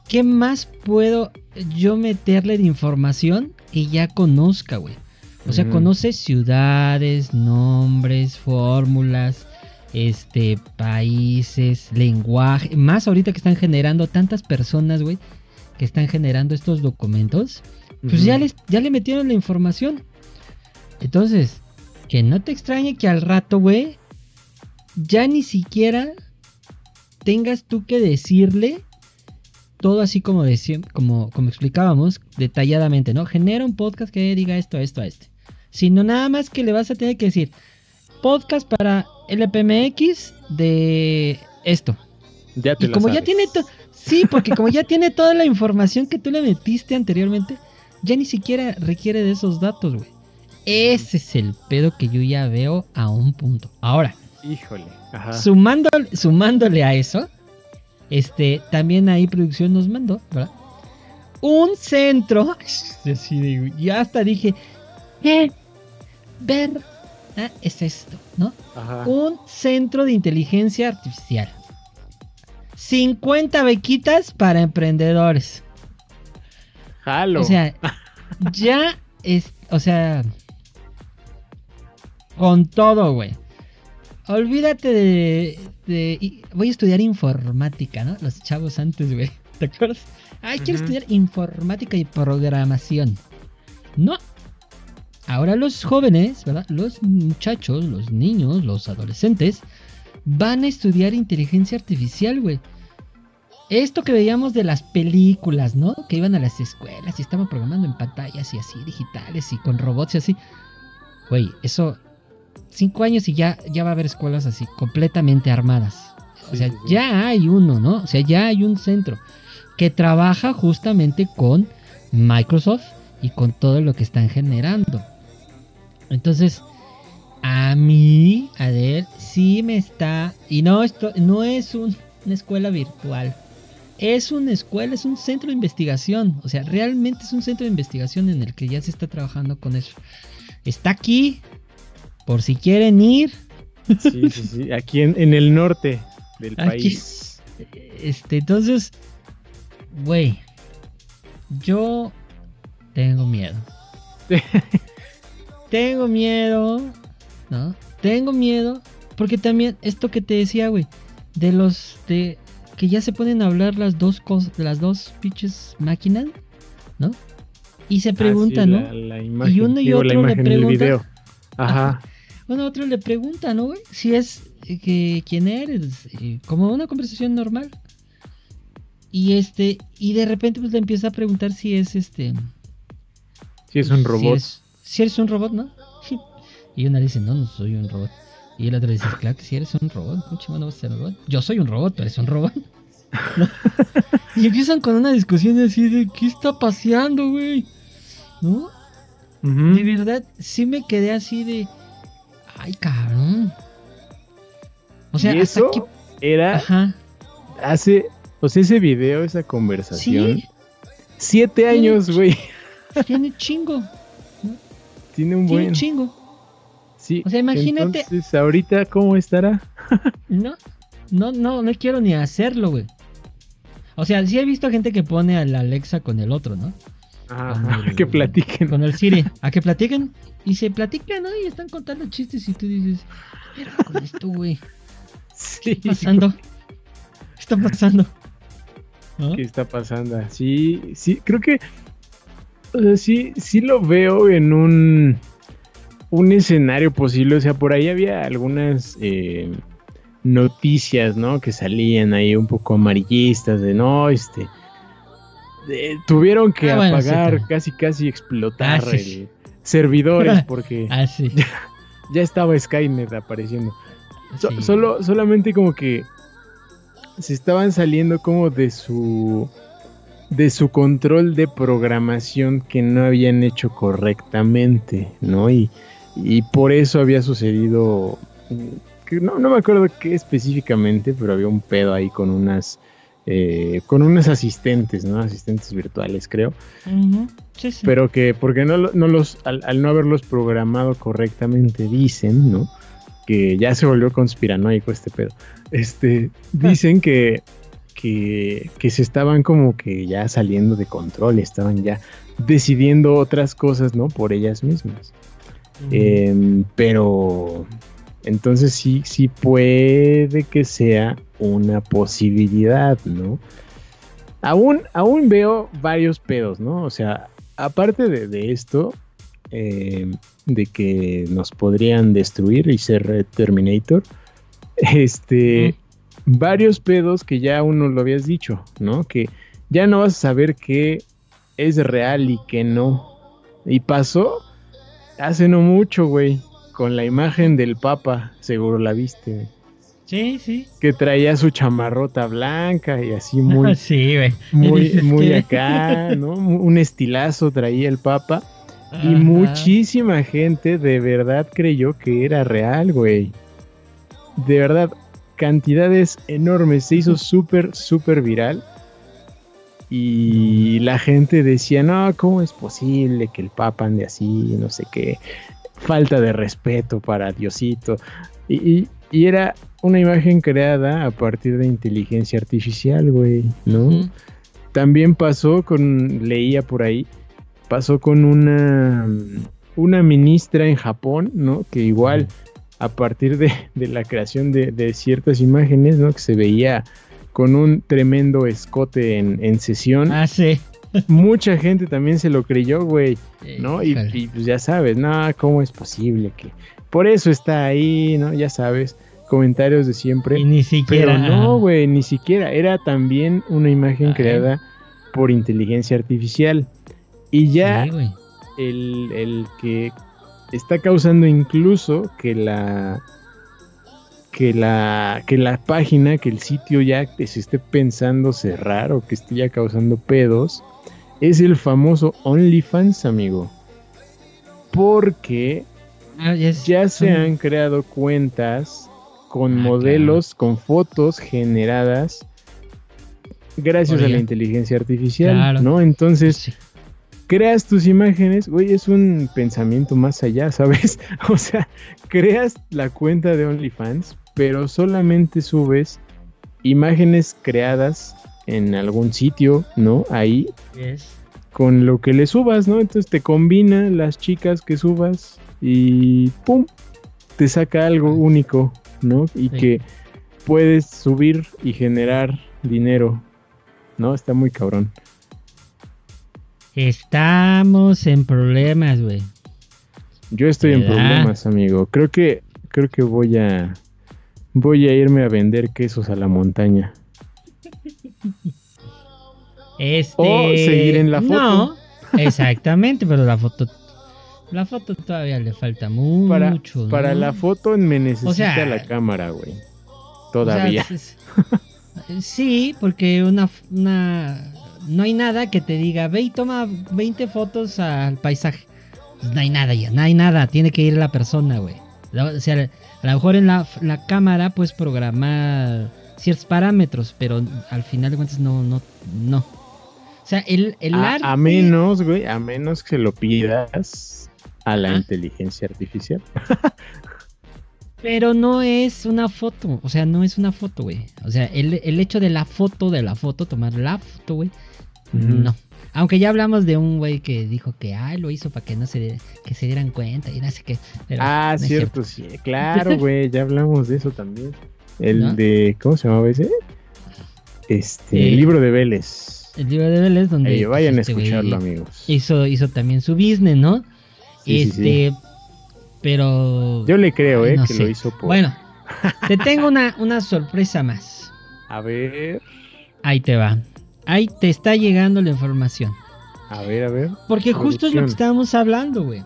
¿qué más puedo yo meterle de información que ya conozca, güey? O sea, conoce ciudades, nombres, fórmulas, países, lenguaje, más ahorita que están generando tantas personas, güey, que están generando estos documentos, pues ya le metieron la información. Entonces, que no te extrañe que al rato, güey, ya ni siquiera tengas tú que decirle todo así como explicábamos detalladamente, ¿no? Genera un podcast que diga esto, esto, a este. Sino nada más que le vas a tener que decir podcast para LAPMX de esto. Ya te y lo como sabes. Ya tiene sí, porque como ya tiene toda la información que tú le metiste anteriormente, ya ni siquiera requiere de esos datos, güey. Ese es el pedo que yo ya veo a un punto. Ahora, híjole, sumándole a eso, también ahí producción nos mandó, ¿verdad? Un centro, yo hasta dije, ¿qué? Ver, es esto, ¿no? Ajá. Un centro de inteligencia artificial. 50 bequitas para emprendedores. Jalo. O sea, ya es, o sea, con todo, güey. Olvídate de... Voy a estudiar informática, ¿no? Los chavos antes, güey. ¿Te acuerdas? Ay, quiero estudiar informática y programación. No. Ahora los jóvenes, ¿verdad? Los muchachos, los niños, los adolescentes, van a estudiar inteligencia artificial, güey. Esto que veíamos de las películas, ¿no? Que iban a las escuelas y estaban programando en pantallas y así, digitales y con robots y así. Güey, eso... 5 años y ya va a haber escuelas así, completamente armadas. Sí, o sea, sí, sí. Ya hay uno, ¿no? O sea, ya hay un centro que trabaja justamente con Microsoft y con todo lo que están generando. Entonces, a mí, Adel, sí me está... Y no, esto no es una escuela virtual. Es una escuela, es un centro de investigación. O sea, realmente es un centro de investigación en el que ya se está trabajando con eso. Está aquí... Por si quieren ir. Sí, sí, sí. Aquí en el norte del país. Entonces, güey, yo tengo miedo. Tengo miedo, ¿no? Tengo miedo porque también esto que te decía, güey, de los de que ya se ponen a hablar las dos cosas, las dos pinches máquinas, ¿no? Y se preguntan, sí, ¿no? La imagen, y uno y otro le preguntan. Ajá. Bueno, otro le pregunta, ¿no, güey? Si es que quién eres, como una conversación normal. Y y de repente pues le empieza a preguntar si es si es un robot. Si eres un robot, ¿no? Y una dice, no soy un robot. Y el otro dice, claro que si eres un robot, mucho más no vas a ser un robot. Yo soy un robot, pero eres un robot. ¿No? Y empiezan con una discusión así de ¿qué está paseando, güey? ¿No? De verdad, sí me quedé así de... ¡Ay, cabrón! O sea, y eso hasta que... era... Ajá. Hace... O sea, ese video, esa conversación... ¿Sí? 7 años, güey. Tiene chingo. Tiene un buen... Tiene chingo. Sí. O sea, imagínate... Entonces, ¿ahorita cómo estará? No quiero ni hacerlo, güey. O sea, sí he visto gente que pone a la Alexa con el otro, ¿no? Ah, que platiquen. Con el Siri, a que platiquen. Y se platican, ¿no? Y están contando chistes y tú dices, pero con esto, güey. Sí, ¿qué está pasando? Güey. ¿Qué está pasando? ¿No? ¿Qué está pasando? Sí, creo que... O sea, sí lo veo en un escenario posible. O sea, por ahí había algunas... noticias, ¿no? Que salían ahí un poco amarillistas de, no, tuvieron que apagar, sí, casi explotar servidores porque ya estaba Skynet apareciendo. Solamente como que se estaban saliendo como de su control de programación que no habían hecho correctamente, ¿no? Y por eso había sucedido, no me acuerdo qué específicamente, pero había un pedo ahí con unas asistentes, ¿no? Asistentes virtuales, creo. Sí, sí. Pero que, porque al no haberlos programado correctamente, dicen, ¿no? Que ya se volvió conspiranoico este pedo. Dicen que se estaban como que ya saliendo de control, estaban ya decidiendo otras cosas, ¿no? Por ellas mismas. Pero... Entonces sí puede que sea una posibilidad, ¿no? Aún veo varios pedos, ¿no? O sea, aparte de esto, de que nos podrían destruir y ser Terminator, varios pedos que ya uno lo habías dicho, ¿no? Que ya no vas a saber qué es real y qué no. Y pasó hace no mucho, güey. Con la imagen del Papa, seguro la viste. Sí, sí. Que traía su chamarrota blanca y así muy... sí, güey. Muy acá, ¿no? Un estilazo traía el Papa. Ajá. Y muchísima gente de verdad creyó que era real, güey. De verdad, cantidades enormes. Se hizo súper viral. Y la gente decía, no, ¿cómo es posible que el Papa ande así? No sé qué... Falta de respeto para Diosito. Y era una imagen creada a partir de inteligencia artificial, güey, ¿no? También pasó con... Leía por ahí. Pasó con una... una ministra en Japón, ¿no? Que igual a partir de la creación de ciertas imágenes, ¿no? Que se veía con un tremendo escote en sesión. Ah, sí. Mucha gente también se lo creyó, güey, ¿no? Y pues ya sabes, no, ¿cómo es posible que...? Por eso está ahí, ¿no? Ya sabes, comentarios de siempre. Y ni siquiera. Pero no, güey, ni siquiera. Era también una imagen creada por inteligencia artificial. Y ya el que está causando incluso que la página, que el sitio ya se esté pensando cerrar o que esté ya causando pedos, es el famoso OnlyFans, amigo. Porque ya se han creado cuentas con modelos, con fotos generadas gracias a la inteligencia artificial, ¿no? Entonces... Sí. Creas tus imágenes, güey, es un pensamiento más allá, ¿sabes? O sea, creas la cuenta de OnlyFans, pero solamente subes imágenes creadas en algún sitio, ¿no? Ahí, con lo que le subas, ¿no? Entonces te combina las chicas que subas y ¡pum! Te saca algo único, ¿no? Y que puedes subir y generar dinero, ¿no? Está muy cabrón. Estamos en problemas, güey. Yo estoy en problemas, amigo. Creo que voy a irme a vender quesos a la montaña. O seguir en la foto. No, exactamente, pero la foto todavía le falta mucho. Para la foto me necesita la cámara, güey. Todavía. O sea, sí, porque una no hay nada que te diga, ve y toma 20 fotos al paisaje. Pues no hay nada, tiene que ir la persona, güey. O sea, a lo mejor en la cámara puedes programar ciertos parámetros, pero al final de cuentas no. O sea, el arte... A menos que lo pidas a la inteligencia artificial. Pero no es una foto, o sea, güey. O sea, el hecho de la foto, tomar la foto, güey, no. Aunque ya hablamos de un güey que dijo que, lo hizo para que no se dieran cuenta y no sé qué. No cierto, sí, claro, güey, ya hablamos de eso también. De, ¿cómo se llamaba ese? El libro de Vélez. El libro de Vélez, donde... vayan a escucharlo, wey, amigos. Hizo también su business, ¿no? Sí, sí. Pero... yo le creo, no que sé. Lo hizo por... Bueno, te tengo una sorpresa más. A ver... Ahí te va. Ahí te está llegando la información. A ver... Porque justo es lo que estábamos hablando, güey.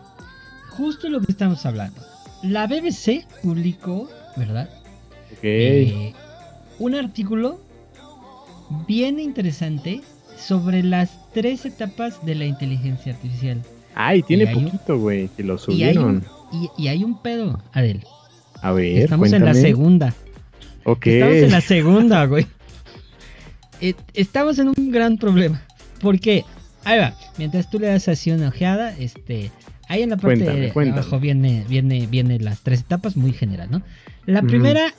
La BBC publicó, ¿verdad? Ok. Un artículo bien interesante sobre las 3 etapas de la inteligencia artificial. Ay, tiene poquito, güey, que lo subieron. Y hay un pedo, Adel. A ver, estamos cuéntame. En la segunda. Ok. Estamos en la segunda, güey. Estamos en un gran problema. ¿Por qué? Ahí va. Mientras tú le das así una ojeada, ahí en la parte de abajo viene las 3 etapas, muy general, ¿no? La primera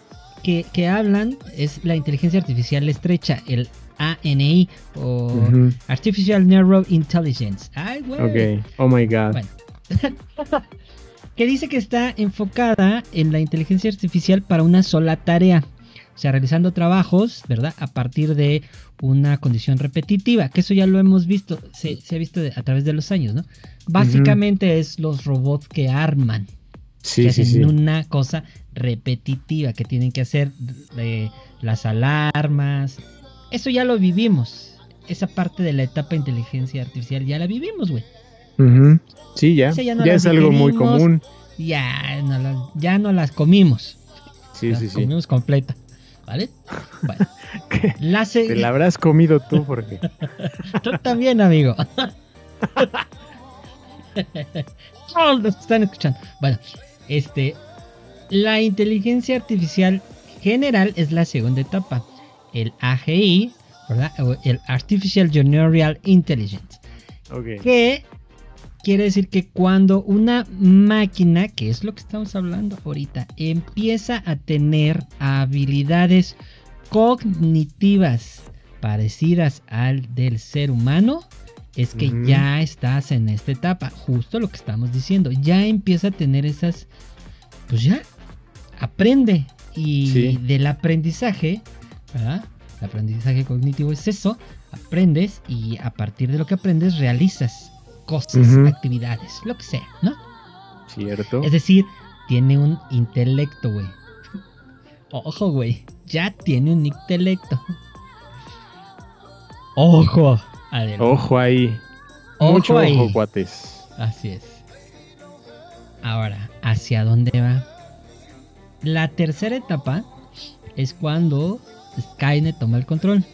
que hablan es la inteligencia artificial estrecha, el ANI o Artificial Narrow Intelligence. Ay, güey. Ok. Oh my God. Bueno. Que dice que está enfocada en la inteligencia artificial para una sola tarea. O sea, realizando trabajos, ¿verdad? A partir de una condición repetitiva. Que eso ya lo hemos visto. Se ha visto a través de los años, ¿no? Básicamente es los robots que arman. Sí, que hacen una cosa repetitiva. Que tienen que hacer las alarmas. Eso ya lo vivimos. Esa parte de la etapa de inteligencia artificial ya la vivimos, güey. Sí, ya. O sea, ya es algo muy común. Ya no las comimos. Sí, las comimos completa, ¿vale? Bueno, te la habrás comido tú porque... Tú también, amigo. Todos los que están escuchando. Bueno, la inteligencia artificial general es la segunda etapa, el AGI, ¿verdad? O el Artificial General Intelligence. Okay. Que quiere decir que cuando una máquina, que es lo que estamos hablando ahorita, empieza a tener habilidades cognitivas parecidas al del ser humano, es que ya estás en esta etapa, justo lo que estamos diciendo, ya empieza a tener esas, pues ya, aprende, y del aprendizaje, ¿verdad? El aprendizaje cognitivo es eso, aprendes y a partir de lo que aprendes realizas cosas, actividades, lo que sea, ¿no? Cierto. Es decir, tiene un intelecto, güey. Ojo, güey, ya tiene un intelecto. Ojo, Adel. Ojo ahí. Ojo, mucho ahí. Ojo, cuates. Así es. Ahora, ¿hacia dónde va? La tercera etapa es cuando Skynet toma el control.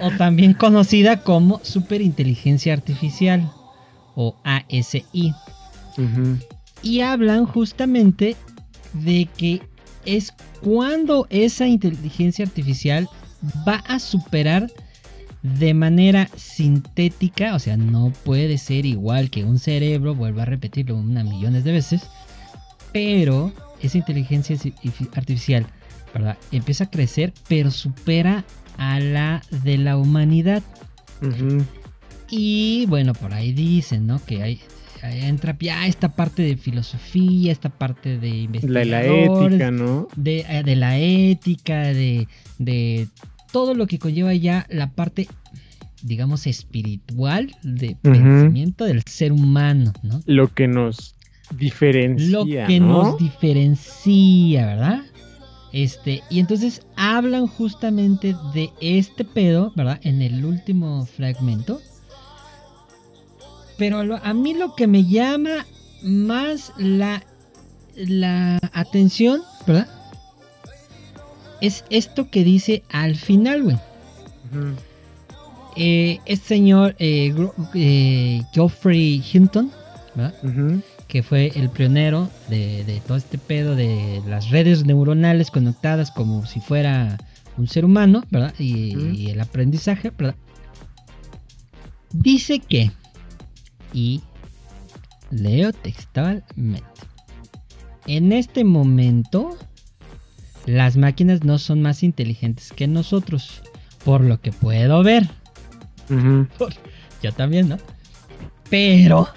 O también conocida como superinteligencia artificial o ASI. Y hablan justamente de que es cuando esa inteligencia artificial va a superar de manera sintética, o sea, no puede ser igual que un cerebro, vuelvo a repetirlo unas millones de veces, pero esa inteligencia artificial, ¿verdad?, empieza a crecer, pero supera a la de la humanidad. Y bueno, por ahí dicen, ¿no?, que hay, entra ya esta parte de filosofía, esta parte de investigadores, la ética, ¿no?, de la ética, de todo lo que conlleva ya la parte, digamos, espiritual de pensamiento del ser humano, ¿no? Lo que nos diferencia, lo que nos diferencia, ¿verdad? Y entonces hablan justamente de este pedo, ¿verdad?, en el último fragmento. Pero a mí lo que me llama más la atención, ¿verdad?, es esto que dice al final, güey. Este señor Geoffrey Hinton, ¿verdad?, que fue el pionero de todo este pedo de las redes neuronales conectadas como si fuera un ser humano, ¿verdad?, y el aprendizaje, ¿verdad?, dice que, y leo textualmente, en este momento las máquinas no son más inteligentes que nosotros, por lo que puedo ver. Yo también, ¿no? Pero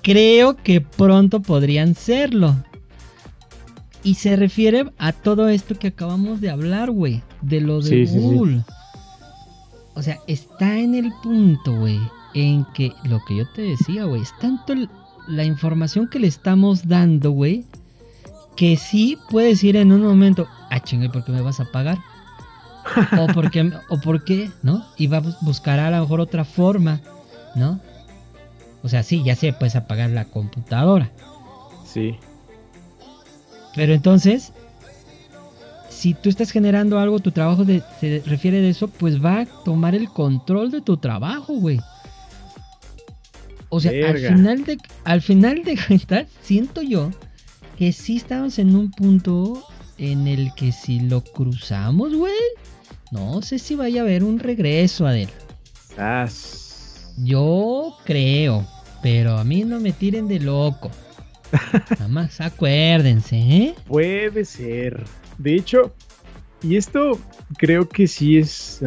creo que pronto podrían serlo. Y se refiere a todo esto que acabamos de hablar, güey, de lo de Google. O sea, está en el punto, güey, en que lo que yo te decía, güey, es tanto la información que le estamos dando, güey, que sí puedes ir en un momento, ah, chingue, ¿por qué me vas a pagar? ¿O por qué? ¿No? Y vamos a buscar a lo mejor otra forma, ¿no? O sea, sí, ya se puedes apagar la computadora. Sí. Pero entonces, si tú estás generando algo, tu trabajo se refiere de eso, pues va a tomar el control de tu trabajo, güey. O sea, al final de cuentas, siento yo que sí estamos en un punto en el que si lo cruzamos, güey, no sé si vaya a haber un regreso, Adel. Yo creo, pero a mí no me tiren de loco. Nada más acuérdense, ¿eh? Puede ser. De hecho, y esto creo que sí es...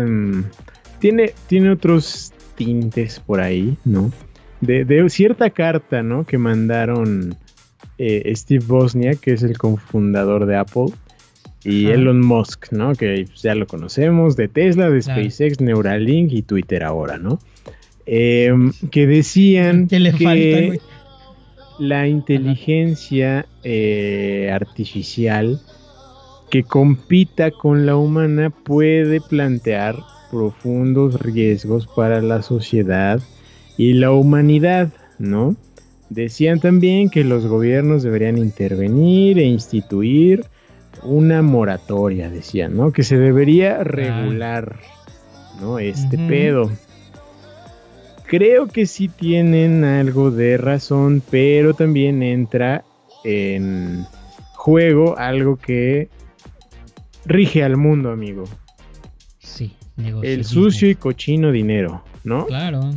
tiene otros tintes por ahí, ¿no? De cierta carta, ¿no?, que mandaron Steve Wozniak, que es el cofundador de Apple, y Elon Musk, ¿no?, que ya lo conocemos, de Tesla, de SpaceX, Neuralink y Twitter ahora, ¿no? Que decían que la inteligencia artificial que compita con la humana puede plantear profundos riesgos para la sociedad y la humanidad, ¿no? Decían también que los gobiernos deberían intervenir e instituir una moratoria, decían, ¿no?, que se debería regular, ¿no?, pedo. Creo que sí tienen algo de razón, pero también entra en juego algo que rige al mundo, amigo. Sí, negocio. El sucio y cochino dinero, ¿no? Claro.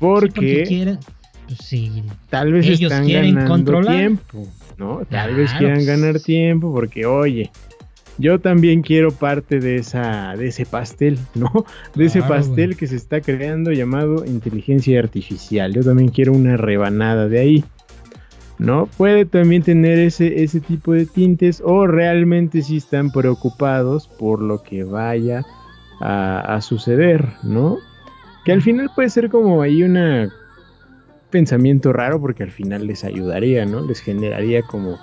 Porque quieren, pues sí, tal vez ellos están ganando tiempo, ¿no? Tal vez quieran ganar tiempo porque, oye, yo también quiero parte de ese pastel, ¿no? De ese pastel que se está creando llamado inteligencia artificial. Yo también quiero una rebanada de ahí, ¿no? Puede también tener ese tipo de tintes, o realmente sí están preocupados por lo que vaya a suceder, ¿no? Que al final puede ser como ahí un pensamiento raro, porque al final les ayudaría, ¿no? Les generaría como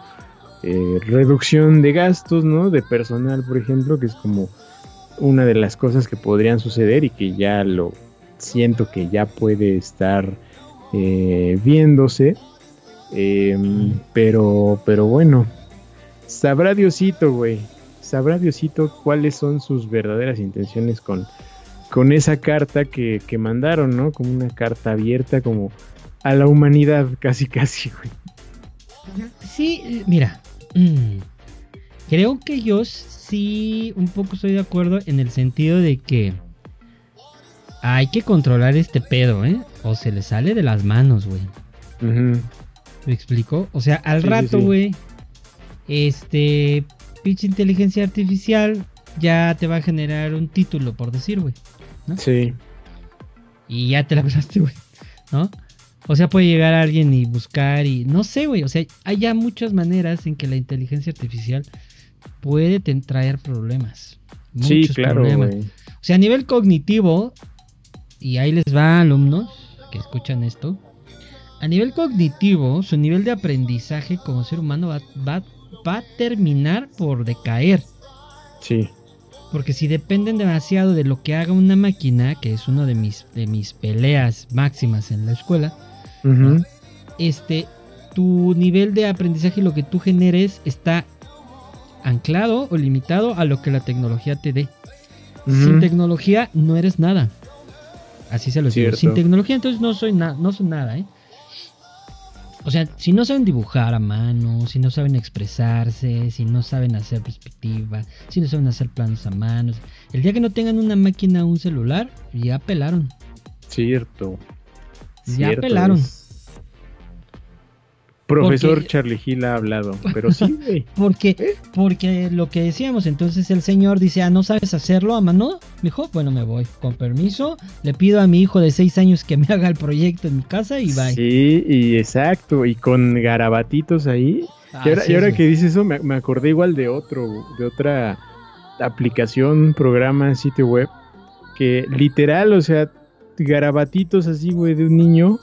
reducción de gastos, ¿no? De personal, por ejemplo, que es como una de las cosas que podrían suceder y que ya lo siento que ya puede estar viéndose. Pero bueno, sabrá Diosito, güey. Sabrá Diosito cuáles son sus verdaderas intenciones con esa carta que mandaron, ¿no? Como una carta abierta, como a la humanidad, casi, casi, güey. Sí, mira. Creo que yo sí un poco estoy de acuerdo en el sentido de que hay que controlar este pedo, ¿eh? O se le sale de las manos, güey. Uh-huh. ¿Me explico? O sea, al rato, güey, sí. Pinche inteligencia artificial ya te va a generar un título, por decir, güey, ¿no? Sí. Y ya te la pasaste, güey, ¿no? O sea, puede llegar alguien y buscar y... No sé, güey, o sea, hay ya muchas maneras en que la inteligencia artificial puede traer problemas. Muchos, sí, claro, problemas. Wey. O sea, a nivel cognitivo, y ahí les va, alumnos que escuchan esto, a nivel cognitivo, su nivel de aprendizaje como ser humano va a terminar por decaer. Sí. Porque si dependen demasiado de lo que haga una máquina, que es uno de mis peleas máximas en la escuela, uh-huh, ¿no? Tu nivel de aprendizaje y lo que tú generes está anclado o limitado a lo que la tecnología te dé. Uh-huh. Sin tecnología no eres nada. Así se lo digo. Sin tecnología entonces no soy nada, ¿eh? O sea, si no saben dibujar a mano, si no saben expresarse, si no saben hacer perspectiva, si no saben hacer planos a mano, el día que no tengan una máquina o un celular, ya pelaron. Cierto. Ya pelaron. Profesor Charlie Hill ha hablado, pero sí. Porque lo que decíamos, entonces el señor dice, no sabes hacerlo a mano, mijo, bueno, me voy, con permiso, le pido a mi hijo de 6 años que me haga el proyecto en mi casa y bye. Sí, y exacto, y con garabatitos ahí, y ahora que dice eso, me acordé igual de otra aplicación, programa, sitio web, que literal, o sea, garabatitos así, güey, de un niño,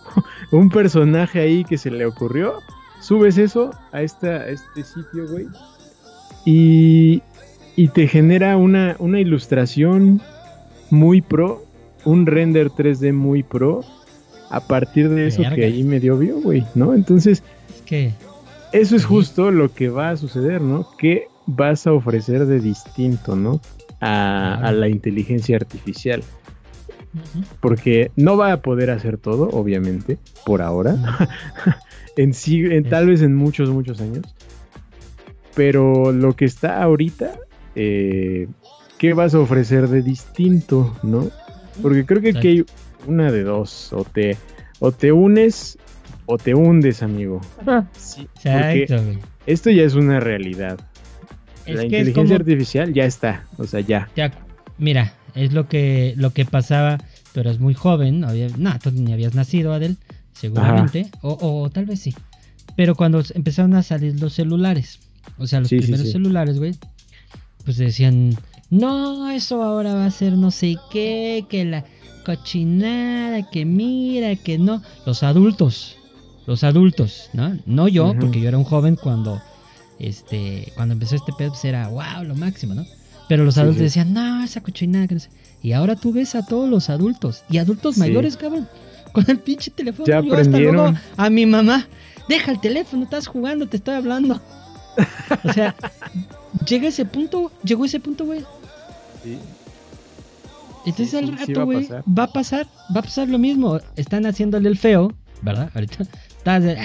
un personaje ahí que se le ocurrió, subes eso a este sitio, güey, y te genera una ilustración muy pro, un render 3D muy pro, a partir de eso que ahí medio vio, güey, ¿no? Entonces, eso es justo lo que va a suceder, ¿no? ¿Qué vas a ofrecer de distinto, no? A la inteligencia artificial. Porque no va a poder hacer todo, obviamente, por ahora, tal vez en muchos, muchos años. Pero lo que está ahorita, ¿qué vas a ofrecer de distinto, no? Porque creo que aquí hay una de dos, o te unes o te hundes, amigo. Sí, exacto. Esto ya es una realidad. La inteligencia artificial ya está, o sea, ya. Mira. Es lo que pasaba, tú eras muy joven, tú ni habías nacido, Adel, seguramente, o tal vez sí. Pero cuando empezaron a salir los celulares, o sea, los primeros celulares, güey, pues decían, no, eso ahora va a ser no sé qué, que la cochinada, que mira, que no. Los adultos, ¿no? No yo, uh-huh, porque yo era un joven cuando empezó este pedo, pues era, wow, lo máximo, ¿no? Pero los adultos decían, no, esa cochinada que no sé. Y ahora tú ves a todos los adultos y adultos mayores, cabrón, con el pinche teléfono. Ya yo aprendieron. Hasta luego a mi mamá, deja el teléfono, estás jugando, te estoy hablando. O sea, llegó ese punto, güey. Sí. Entonces al rato, güey, va a pasar lo mismo. Están haciéndole el feo, ¿verdad? Ahorita estás de,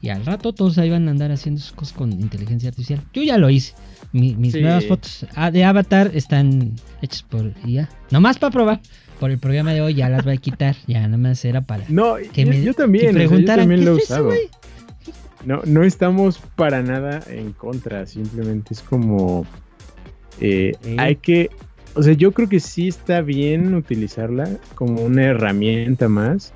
y al rato todos ahí van a andar haciendo sus cosas con inteligencia artificial. Yo ya lo hice. Mis nuevas fotos de avatar están hechas por IA. Nomás para probar. Por el programa de hoy ya las voy a quitar. Ya nomás era para... No, yo también. Que preguntaran, yo también lo he usado. ¿Qué es eso, güey? No, no estamos para nada en contra. Simplemente es como... Hay que, o sea, yo creo que sí está bien utilizarla como una herramienta más,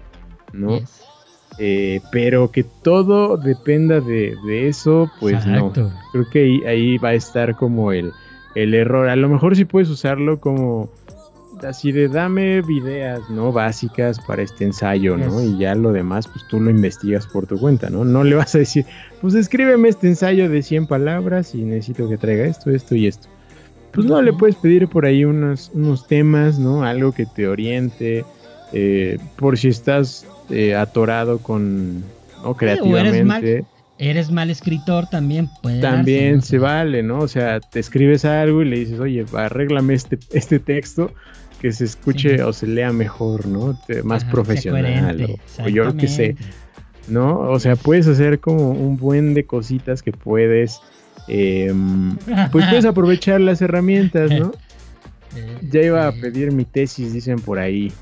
¿no? Yes. Pero que todo dependa de eso, pues exacto. No. Creo que ahí va a estar como el error. A lo mejor sí puedes usarlo como así de dame ideas, ¿no? Básicas para este ensayo, ¿no? Yes. Y ya lo demás, pues tú lo investigas por tu cuenta, ¿no? No le vas a decir, pues escríbeme este ensayo de 100 palabras y necesito que traiga esto, esto y esto. Pues no, le puedes pedir por ahí unos temas, ¿no? Algo que te oriente, por si estás atorado con, ¿no? Creativamente. Eres mal escritor también. También se vale, ¿no? O sea, te escribes algo y le dices, oye, arréglame este texto que se escuche o se lea mejor, ¿no? Más profesional o yo qué sé, ¿no? O sea, puedes hacer como un buen de cositas que puedes, pues puedes aprovechar las herramientas, ¿no? Ya iba a pedir mi tesis, dicen por ahí.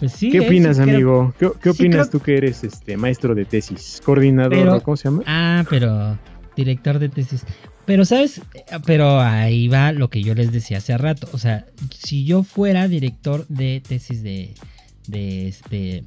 Pues sí, ¿qué opinas, amigo? ¿Qué opinas tú que eres maestro de tesis? Coordinador, pero, ¿cómo se llama? Ah, pero director de tesis. Pero, ¿sabes? Pero ahí va lo que yo les decía hace rato. O sea, si yo fuera director de tesis de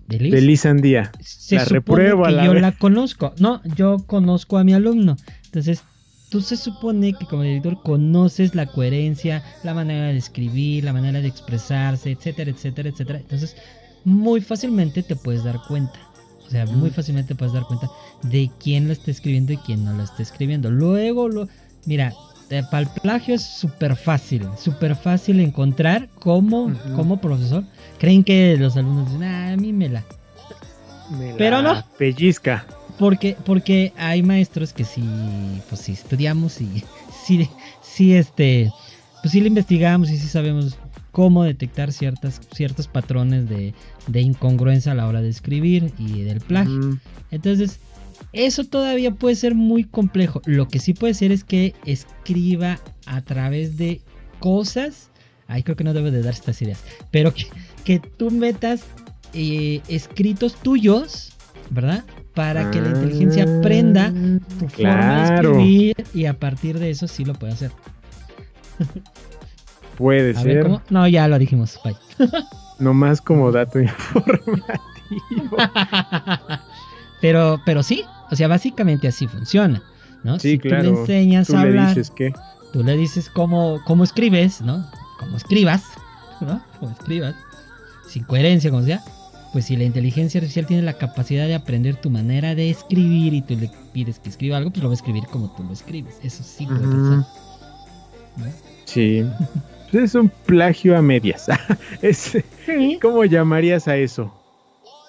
Liz Sandía, la repruebo a la yo vez. La conozco. No, yo conozco a mi alumno. Entonces, tú se supone que como director conoces la coherencia, la manera de escribir, la manera de expresarse, etcétera, etcétera, etcétera. Entonces, muy fácilmente te puedes dar cuenta. O sea, muy fácilmente te puedes dar cuenta de quién lo está escribiendo y quién no lo está escribiendo. Luego, mira, para el plagio es súper fácil encontrar como profesor. Creen que los alumnos dicen, a mí me la pero no. Pellizca. Porque hay maestros que sí, pues sí estudiamos y pues sí le investigamos y sí sabemos cómo detectar ciertos patrones de incongruencia a la hora de escribir y del plagio. Entonces, eso todavía puede ser muy complejo. Lo que sí puede ser es que escriba a través de cosas. Ay, creo que no debo de dar estas ideas. Pero que tú metas escritos tuyos, ¿verdad? Para que la inteligencia aprenda tu forma de escribir y a partir de eso sí lo puede hacer. Puede ser. ¿Cómo? No, ya lo dijimos. Bye. Nomás como dato informativo. Pero sí, o sea, básicamente así funciona, ¿no? Sí, si claro. Tú le enseñas a hablar. ¿Tú le dices qué? Tú le dices cómo escribes, ¿no? Cómo escribas, ¿no? Cómo escribas. Sin coherencia, como sea. Pues si la inteligencia artificial tiene la capacidad de aprender tu manera de escribir y tú le pides que escriba algo, pues lo va a escribir como tú lo escribes. Eso sí puede pasar. ¿No? Sí. Pues es un plagio a medias. ¿Sí? ¿Cómo llamarías a eso?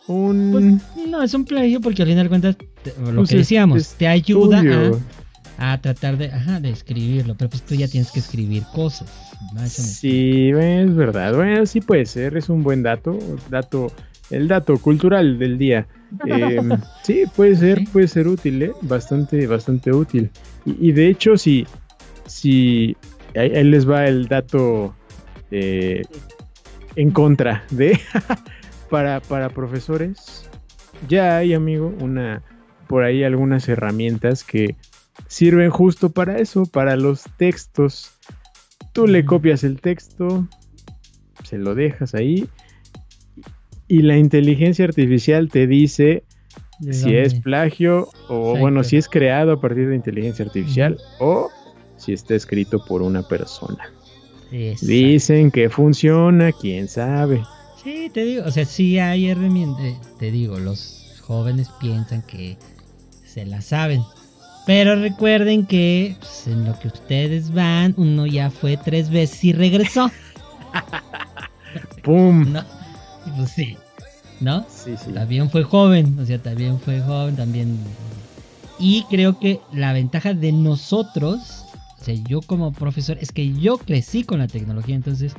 Pues, no, es un plagio porque al final de cuentas, que decíamos, te ayuda a tratar de escribirlo, pero pues tú ya tienes que escribir cosas. ¿No? Sí, es verdad. Bueno, sí puede ser, es un buen dato. El dato cultural del día. Sí, puede ser útil, bastante, bastante útil. Y de hecho, si ahí les va el dato en contra de para profesores. Ya hay, amigo, por ahí algunas herramientas que sirven justo para eso, para los textos. Tú le copias el texto, se lo dejas ahí. Y la inteligencia artificial te dice si es plagio o, exacto, bueno, si es creado a partir de inteligencia artificial o si está escrito por una persona. Exacto. Dicen que funciona, quién sabe. Sí, te digo, o sea, sí hay herramientas, te digo, los jóvenes piensan que se la saben. Pero recuerden que pues, en lo que ustedes van, uno ya fue 3 veces y regresó. ¡Pum! ¿No? Pues sí, ¿no? Sí. También fue joven, también. Y creo que la ventaja de nosotros, o sea, yo como profesor, es que yo crecí con la tecnología, entonces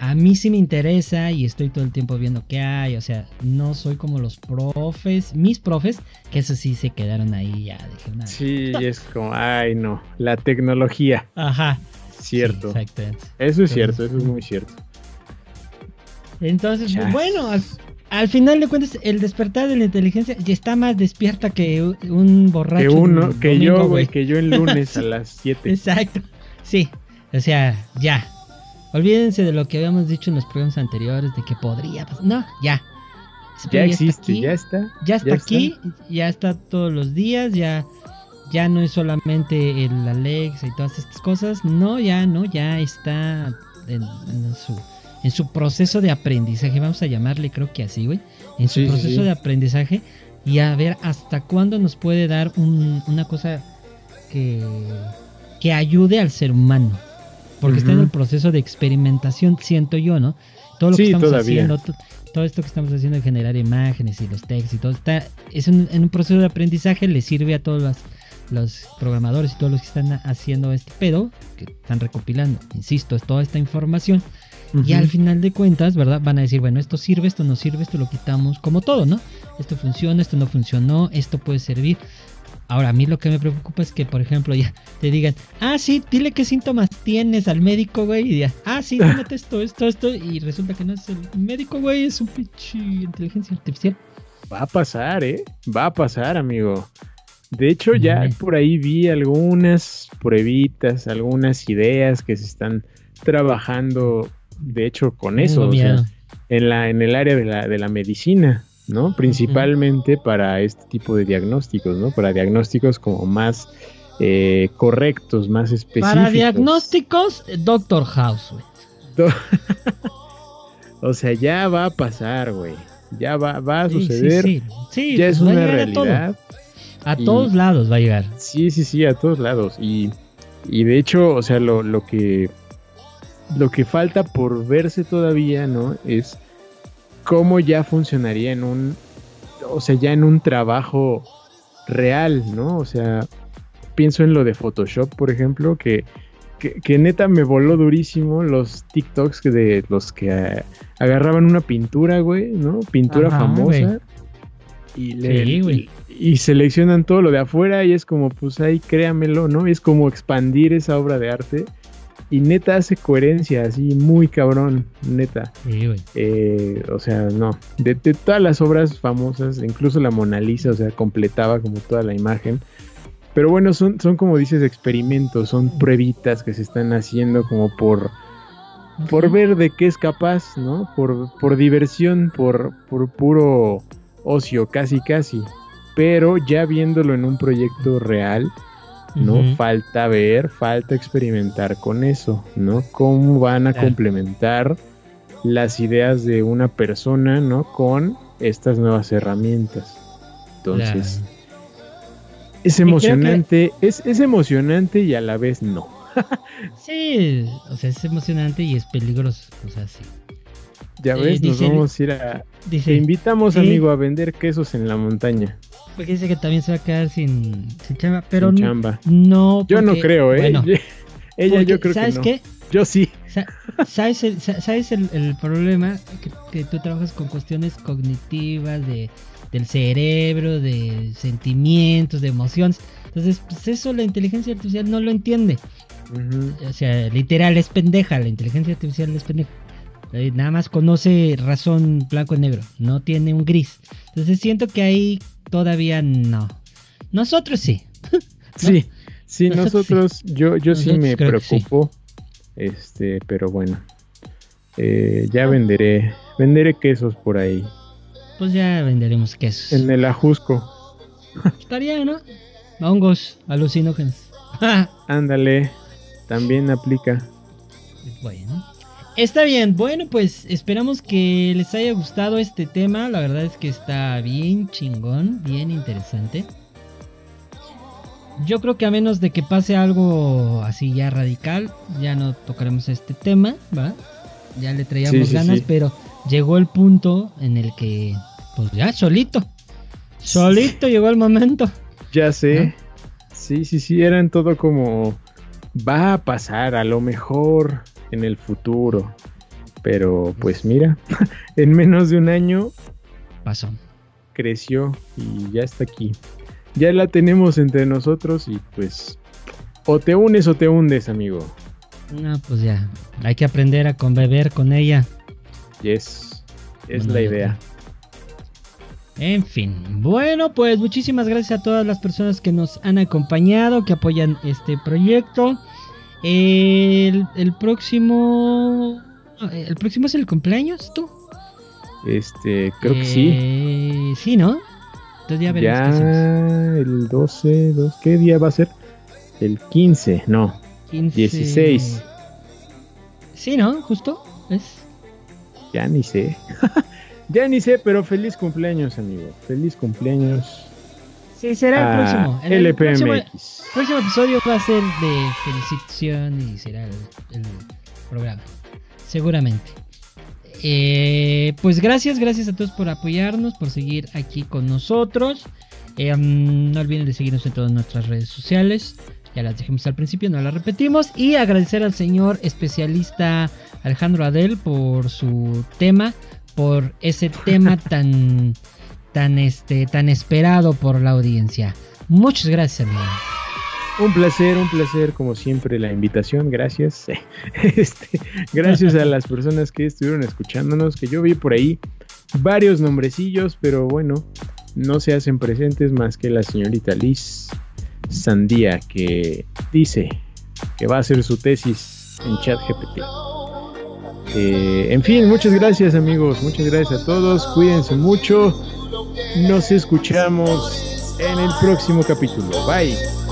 a mí sí me interesa y estoy todo el tiempo viendo qué hay, o sea, no soy como los profes, mis profes, que eso sí se quedaron ahí ya, dije nada. Sí, y es como, ay no, la tecnología. Ajá. Cierto. Sí, exactamente. Eso es cierto, eso es muy cierto. Entonces, yes. Bueno, al final de cuentas, el despertar de la inteligencia ya está más despierta que un borracho. Que yo el lunes a las 7. Exacto. Sí, o sea, ya. Olvídense de lo que habíamos dicho en los programas anteriores, de que podría pasar. No, ya. Ya existe, ya está. Ya está aquí, ya está todos los días, ya no es solamente el Alexa y todas estas cosas. No, ya está en su proceso de aprendizaje, vamos a llamarle creo que así, güey. En su proceso de aprendizaje y a ver hasta cuándo nos puede dar una cosa que ayude al ser humano. Porque está en el proceso de experimentación, siento yo, ¿no? Todo lo que estamos haciendo, todo esto que estamos haciendo de generar imágenes y los textos y todo, en un proceso de aprendizaje. Le sirve a todos los programadores y todos los que están haciendo este pedo, que están recopilando, insisto, es toda esta información. Y al final de cuentas, ¿verdad? Van a decir, bueno, esto sirve, esto no sirve, esto lo quitamos, como todo, ¿no? Esto funciona, esto no funcionó, esto puede servir. Ahora, a mí lo que me preocupa es que, por ejemplo, ya te digan, ah, sí, dile qué síntomas tienes al médico, güey. Y ya, ah, sí, tómate esto. Y resulta que no es el médico, güey, es un pinche inteligencia artificial. Va a pasar, va a pasar, amigo. De hecho, ya por ahí vi algunas pruebitas, algunas ideas que se están trabajando, de hecho, con eso, o sea, en el área de la medicina, ¿no? Principalmente para este tipo de diagnósticos, ¿no? Para diagnósticos como más correctos, más específicos. Para diagnósticos, Doctor House, güey. O sea, ya va a pasar, güey. Ya va a suceder. Sí, ya es una realidad. A todos lados va a llegar. Sí, a todos lados. Y de hecho, o sea, lo que falta por verse todavía, ¿no? Es cómo ya funcionaría en un trabajo real, ¿no? O sea, pienso en lo de Photoshop, por ejemplo, que neta me voló durísimo los TikToks de los que agarraban una pintura, güey, ¿no? Pintura famosa. Y seleccionan todo lo de afuera y es como, pues ahí créamelo, ¿no? Es como expandir esa obra de arte. Y neta hace coherencia, así muy cabrón, neta. Sí, güey. O sea, no. De todas las obras famosas, incluso la Mona Lisa, o sea, completaba como toda la imagen. Pero bueno, son como dices, experimentos, son pruebitas que se están haciendo como por ver de qué es capaz, ¿no? Por diversión, por puro ocio, casi. Pero ya viéndolo en un proyecto real, ¿no? Falta ver, falta experimentar con eso, ¿no? Cómo van a complementar las ideas de una persona, ¿no? Con estas nuevas herramientas. Entonces, es emocionante, es emocionante y a la vez no. Sí, o sea, es emocionante y es peligroso, o sea, sí. Ya ves, nos vamos a ir te invitamos, amigo, a vender quesos en la montaña. Porque dice que también se va a quedar sin chamba, pero sin chamba. No, porque, yo no creo, bueno, ella porque, yo creo ¿sabes que no. Qué? Yo sí. ¿Sabes el problema? Que tú trabajas con cuestiones cognitivas del cerebro, de sentimientos, de emociones. Entonces, pues eso la inteligencia artificial no lo entiende. O sea, literal, es pendeja. La inteligencia artificial es pendeja. Nada más conoce razón blanco y negro. No tiene un gris. Entonces siento que ahí todavía no. Nosotros sí. ¿No? Sí, nosotros sí. Yo sí me preocupo. Sí. Pero bueno. Ya venderé quesos por ahí. Pues ya venderemos quesos. En el ajusco. Estaría, ¿no? Hongos, alucinógenos. Ándale. También aplica. Bueno. Está bien, bueno, pues esperamos que les haya gustado este tema. La verdad es que está bien chingón, bien interesante. Yo creo que a menos de que pase algo así ya radical, ya no tocaremos este tema, ¿va? Ya le traíamos ganas, pero llegó el punto en el que, pues ya, solito llegó el momento. Ya sé, ¿no? Sí, eran todo como, va a pasar a lo mejor en el futuro, pero pues mira, en menos de un año pasó, creció y ya está aquí, ya la tenemos entre nosotros y pues o te unes o te hundes, amigo. No, pues ya, hay que aprender a convivir con ella. Yes, es bueno, la idea. En fin, bueno, pues muchísimas gracias a todas las personas que nos han acompañado, que apoyan este proyecto. El próximo es el cumpleaños, ¿tú? Creo que sí. Sí, ¿no? Entonces ya veremos qué hacemos. El 12, ¿qué día va a ser? El 15, no. 15... 16. Sí, ¿no? Justo. Es. Ya ni sé. Ya ni sé, pero feliz cumpleaños, amigo. Feliz cumpleaños. Sí, será el próximo. LAPMX. El próximo episodio va a ser de felicitación y será el programa. Seguramente. Pues gracias a todos por apoyarnos, por seguir aquí con nosotros. No olviden de seguirnos en todas nuestras redes sociales. Ya las dejamos al principio, no las repetimos. Y agradecer al señor especialista Alejandro Adel por su tema, por ese tema tan esperado por la audiencia. Muchas gracias, amigo. Un placer, como siempre, la invitación, gracias. Gracias a las personas que estuvieron escuchándonos, que yo vi por ahí varios nombrecillos, pero bueno, no se hacen presentes más que la señorita Liz Sandía, que dice que va a hacer su tesis en ChatGPT. En fin, muchas gracias, amigos, muchas gracias a todos, cuídense mucho, nos escuchamos en el próximo capítulo, bye.